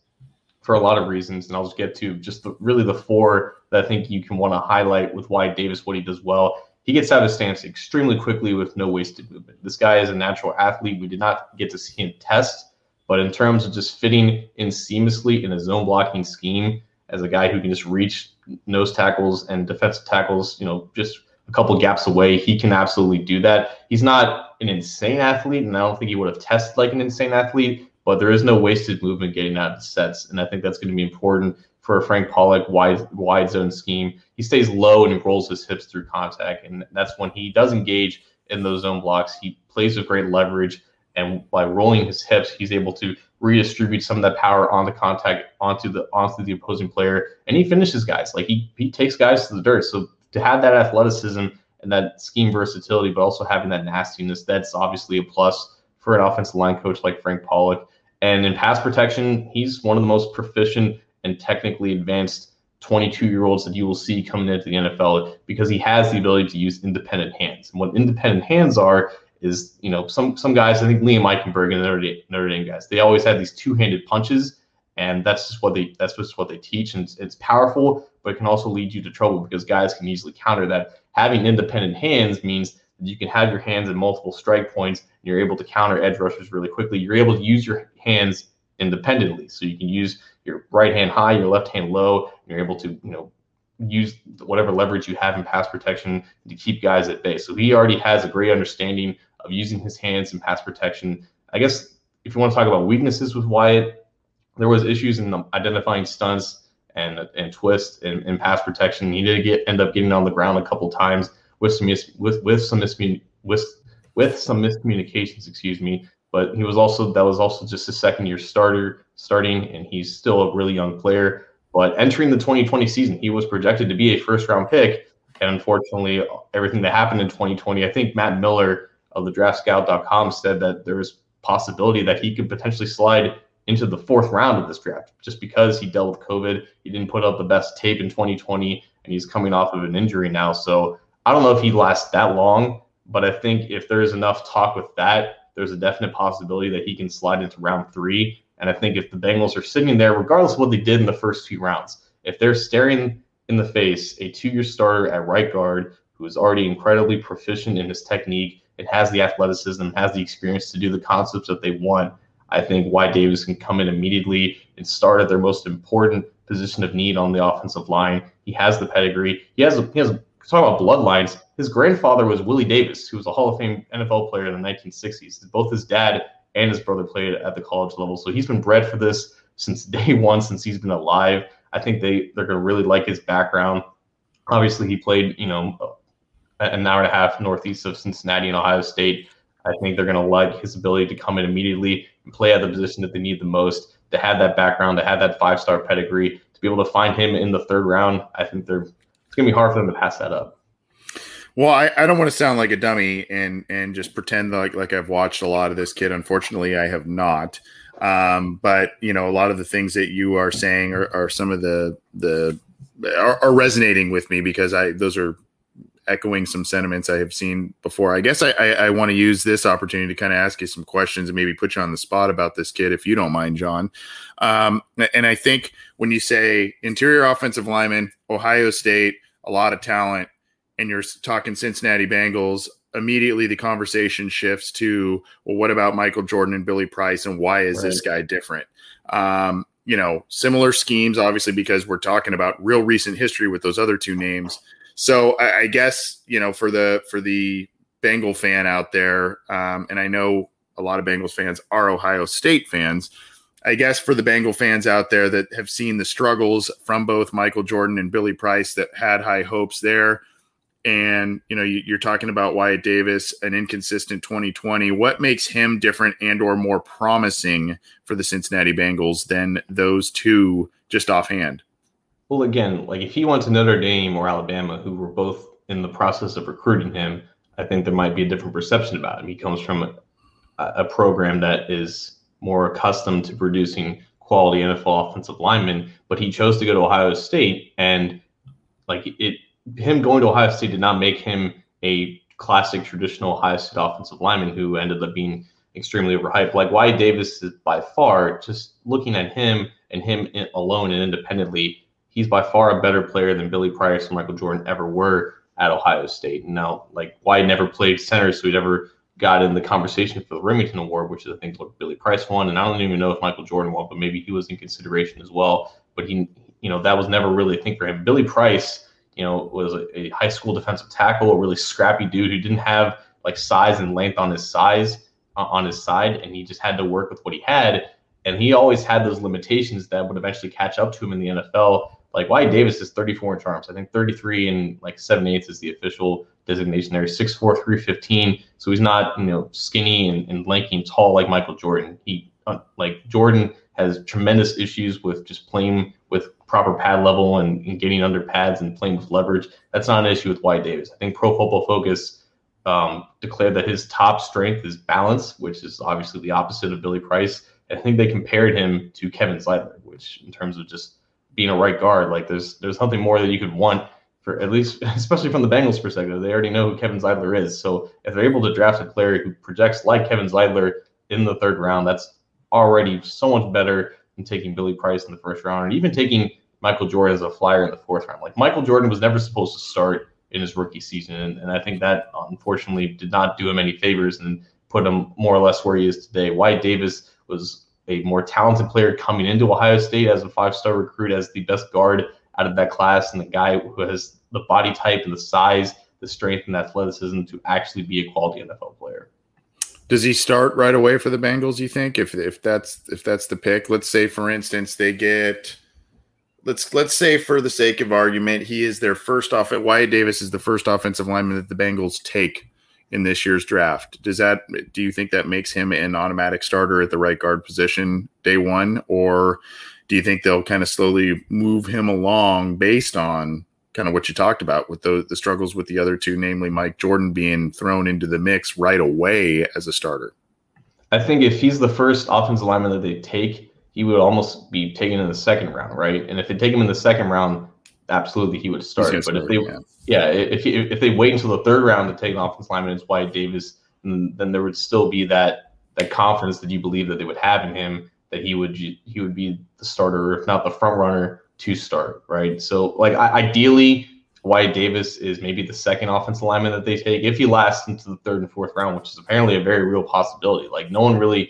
for a lot of reasons, and I'll just get to just really the four that I think you can want to highlight with Wyatt Davis, what he does well. He gets out of stance extremely quickly with no wasted movement. This guy is a natural athlete. We did not get to see him test, but in terms of just fitting in seamlessly in a zone blocking scheme as a guy who can just reach nose tackles and defensive tackles, you know, just a couple gaps away, he can absolutely do that. He's not an insane athlete, and I don't think he would have tested like an insane athlete, but there is no wasted movement getting out of sets, and I think that's going to be important for a Frank Pollock wide zone scheme. He stays low and he rolls his hips through contact, and that's when he does engage in those zone blocks. He plays with great leverage, and by rolling his hips, he's able to redistribute some of that power on the contact onto the opposing player, and he finishes guys. Like he takes guys to the dirt. So to have that athleticism and that scheme versatility, but also having that nastiness, that's obviously a plus for an offensive line coach like Frank Pollock. And in pass protection, he's one of the most proficient and technically advanced 22-year-olds that you will see coming into the NFL, because he has the ability to use independent hands. And what independent hands are is, you know, some guys, I think Liam Eichenberg and the Notre Dame guys, they always have these two-handed punches, and that's just what they teach. And it's powerful, but it can also lead you to trouble because guys can easily counter that. Having independent hands means you can have your hands at multiple strike points, and you're able to counter edge rushers really quickly. You're able to use your hands independently. So you can use your right hand high, your left hand low, and you're able to, you know, use whatever leverage you have in pass protection to keep guys at bay. So he already has a great understanding of using his hands in pass protection. I guess if you want to talk about weaknesses with Wyatt, there was issues in identifying stunts and twists and pass protection. He did end up getting on the ground a couple times with some miscommunications, excuse me. But that was also just his second year starting, and he's still a really young player. But entering the 2020 season, he was projected to be a first-round pick, and unfortunately, everything that happened in 2020, I think Matt Miller of the DraftScout.com said that there was possibility that he could potentially slide into the fourth round of this draft just because he dealt with COVID. He didn't put up the best tape in 2020, and he's coming off of an injury now. So I don't know if he lasts that long, but I think if there is enough talk with that, there's a definite possibility that he can slide into round three. And I think if the Bengals are sitting there, regardless of what they did in the first two rounds, if they're staring in the face a two-year starter at right guard who is already incredibly proficient in his technique, it has the athleticism, has the experience to do the concepts that they want, I think Wyatt Davis can come in immediately and start at their most important position of need on the offensive line. He has the pedigree. He has talk about bloodlines. His grandfather was Willie Davis, who was a Hall of Fame NFL player in the 1960s. Both his dad and his brother played at the college level. So he's been bred for this since day one, since he's been alive. I think they're going to really like his background. Obviously, he played, you know, an hour and a half northeast of Cincinnati and Ohio State. I think they're going to like his ability to come in immediately and play at the position that they need the most, to have that background, to have that five-star pedigree, to be able to find him in the third round. I think it's going to be hard for them to pass that up. Well, I don't want to sound like a dummy and just pretend like I've watched a lot of this kid. Unfortunately, I have not. But, you know, a lot of the things that you are saying are some of are resonating with me, because those are echoing some sentiments I have seen before. I guess I want to use this opportunity to kind of ask you some questions and maybe put you on the spot about this kid, if you don't mind, John. And I think when you say interior offensive lineman, Ohio State, a lot of talent, and you're talking Cincinnati Bengals, immediately the conversation shifts to, well, what about Michael Jordan and Billy Price, and why is this guy different? You know, similar schemes, obviously, because we're talking about real recent history with those other two names. So I guess, you know, for the Bengal fan out there, and I know a lot of Bengals fans are Ohio State fans, I guess for the Bengal fans out there that have seen the struggles from both Michael Jordan and Billy Price that had high hopes there, And, you know, you're talking about Wyatt Davis, an inconsistent 2020. What makes him different and or more promising for the Cincinnati Bengals than those two just offhand? Well, again, like if he went to Notre Dame or Alabama, who were both in the process of recruiting him, I think there might be a different perception about him. He comes from a program that is more accustomed to producing quality NFL offensive linemen, but he chose to go to Ohio State, and him going to Ohio State did not make him a classic traditional Ohio State offensive lineman who ended up being extremely overhyped. Like Wyatt Davis is by far, just looking at him and him alone and independently, he's by far a better player than Billy Price and Michael Jordan ever were at Ohio State. And now, like, Wyatt never played center, so he never got in the conversation for the Remington Award, which is, I think, what Billy Price won. And I don't even know if Michael Jordan won, but maybe he was in consideration as well. But he, you know, that was never really a thing for him. Billy Price, you know, was a high school defensive tackle, a really scrappy dude who didn't have like size and length on his side, and he just had to work with what he had. And he always had those limitations that would eventually catch up to him in the NFL. Like Wyatt Davis is 34-inch arms. I think 33 and like 7/8 is the official designation there. He's 6'4", 315. So he's not, you know, skinny and lanky and tall like Michael Jordan. He, like Jordan, has tremendous issues with just playing with proper pad level and getting under pads and playing with leverage. That's not an issue with Wyatt Davis. I think Pro Football Focus declared that his top strength is balance, which is obviously the opposite of Billy Price. And I think they compared him to Kevin Zeitler, which in terms of just being a right guard, like there's nothing more that you could want, for at least, especially from the Bengals perspective. They already know who Kevin Zeitler is. So if they're able to draft a player who projects like Kevin Zeitler in the third round, that's already so much better than taking Billy Price in the first round, and even taking Michael Jordan as a flyer in the fourth round. Like Michael Jordan was never supposed to start in his rookie season, and I think that unfortunately did not do him any favors and put him more or less where he is today. Wyatt Davis was a more talented player coming into Ohio State as a five-star recruit, as the best guard out of that class, and the guy who has the body type and the size, the strength, and athleticism to actually be a quality NFL player. Does he start right away for the Bengals, you think? If that's the pick, let's say, for instance, they get, let's say for the sake of argument, he is their first off. Wyatt Davis is the first offensive lineman that the Bengals take in this year's draft. Do you think that makes him an automatic starter at the right guard position day one, or do you think they'll kind of slowly move him along based on kind of what you talked about with the struggles with the other two, namely Mike Jordan being thrown into the mix right away as a starter? I think if he's the first offensive lineman that they take, he would almost be taken in the second round, right? And if they take him in the second round, absolutely he would start. If they wait until the third round to take an offensive lineman, it's Wyatt Davis, then there would still be that confidence that you believe that they would have in him, that he would be the starter, if not the front runner, to start, right? So, like, ideally, Wyatt Davis is maybe the second offensive lineman that they take if he lasts into the third and fourth round, which is apparently a very real possibility. Like, no one really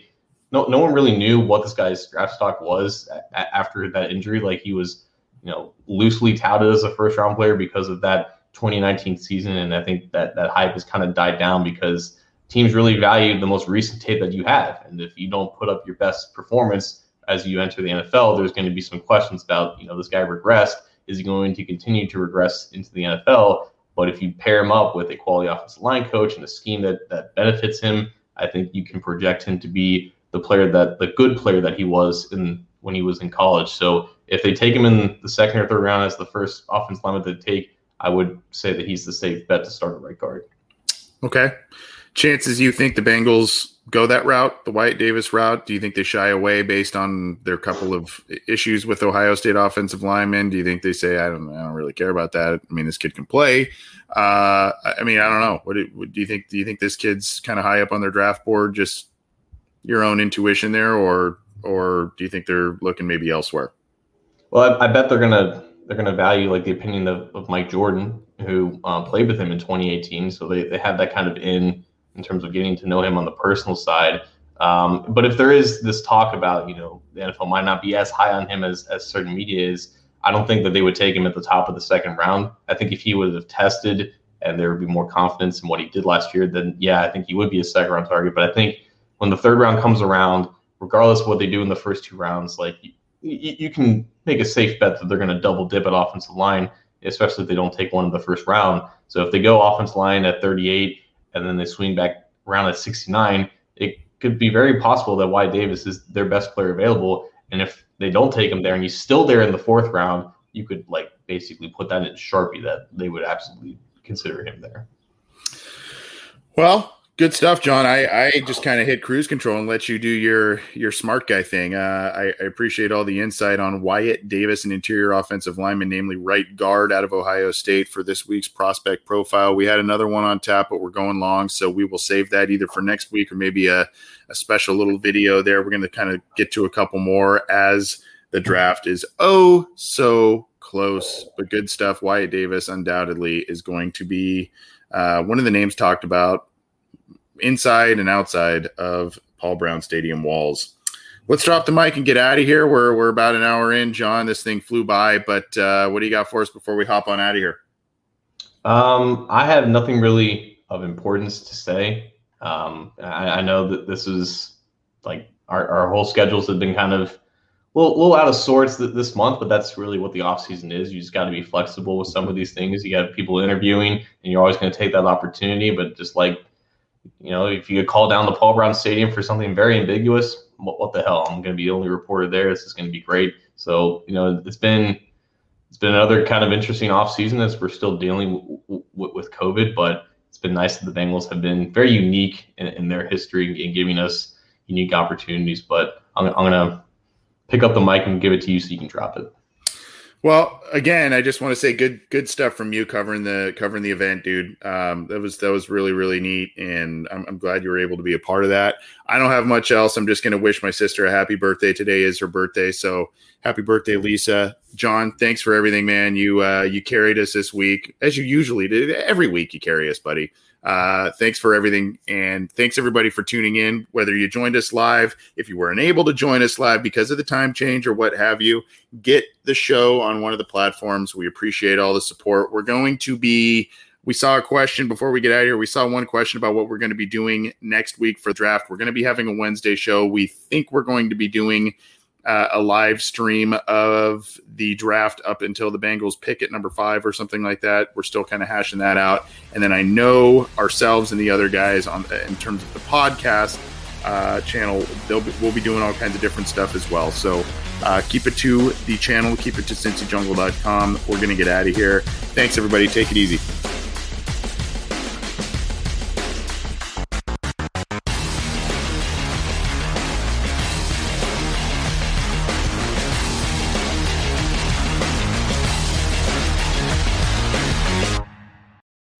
knew what this guy's draft stock was after that injury. Like, he was, you know, loosely touted as a first-round player because of that 2019 season, and I think that hype has kind of died down because teams really value the most recent tape that you have, and if you don't put up your best performance as you enter the NFL, there's going to be some questions about, you know, this guy regressed. Is he going to continue to regress into the NFL? But if you pair him up with a quality offensive line coach and a scheme that benefits him, I think you can project him to be the good player that he was when he was in college. So if they take him in the second or third round as the first offensive lineman they take, I would say that he's the safe bet to start at right guard. Okay. Chances you think the Bengals go that route, the Wyatt Davis route? Do you think they shy away based on their couple of issues with Ohio State offensive linemen? Do you think they say, I don't really care about that? I mean, this kid can play. I don't know. Do you think this kid's kind of high up on their draft board? Just your own intuition there, or do you think they're looking maybe elsewhere? Well, I bet they're gonna value like the opinion of Mike Jordan, who played with him in 2018. So they have that kind of in terms of getting to know him on the personal side. But if there is this talk about, you know, the NFL might not be as high on him as certain media is, I don't think that they would take him at the top of the second round. I think if he would have tested and there would be more confidence in what he did last year, then, yeah, I think he would be a second round target. But I think when the third round comes around, regardless of what they do in the first two rounds, like you can make a safe bet that they're going to double dip at offensive line especially if they don't take one in the first round. So if they go offensive line at 38 and then they swing back around at 69, it could be very possible that Wyatt Davis is their best player available. And if they don't take him there and he's still there in the fourth round, you could like basically put that in Sharpie that they would absolutely consider him there. Well, good stuff, John. I just kind of hit cruise control and let you do your smart guy thing. I appreciate all the insight on Wyatt Davis, an interior offensive lineman, namely right guard out of Ohio State, for this week's prospect profile. We had another one on tap, but we're going long, so we will save that either for next week or maybe a special little video there. We're going to kind of get to a couple more as the draft is oh so close, but good stuff. Wyatt Davis undoubtedly is going to be one of the names talked about inside and outside of Paul Brown Stadium walls. Let's drop the mic and get out of here. We're about an hour in, John. This thing flew by, but what do you got for us before we hop on out of here? I have nothing really of importance to say. I know that this is like our whole schedules have been kind of a little out of sorts this month, but that's really what the offseason is. You just got to be flexible with some of these things. You got people interviewing, and you're always going to take that opportunity, but just like, you know, if you get called down to Paul Brown Stadium for something very ambiguous, what the hell? I'm going to be the only reporter there. This is going to be great. So, you know, it's been another kind of interesting offseason as we're still dealing with COVID, but it's been nice that the Bengals have been very unique in their history and giving us unique opportunities. But I'm going to pick up the mic and give it to you so you can drop it. Well, again, I just want to say good stuff from you covering the event, dude. That was really neat, and I'm glad you were able to be a part of that. I don't have much else. I'm just going to wish my sister a happy birthday. Today is her birthday, so happy birthday, Lisa. John, thanks for everything, man. You carried us this week, as you usually do. Every week you carry us, buddy. Thanks for everything, and thanks everybody for tuning in, whether you joined us live, if you were unable to join us live because of the time change or what have you. Get the show on one of the platforms. We appreciate all the support. We saw a question before we get out of here. We saw one question about what we're going to be doing next week for draft. We're going to be having a Wednesday show. We think we're going to be doing a live stream of the draft up until the Bengals pick at number 5 or something like that. We're still kind of hashing that out. And then I know ourselves and the other guys in terms of the podcast channel, we'll be doing all kinds of different stuff as well. So keep it to the channel. Keep it to CincyJungle.com. We're going to get out of here. Thanks, everybody. Take it easy.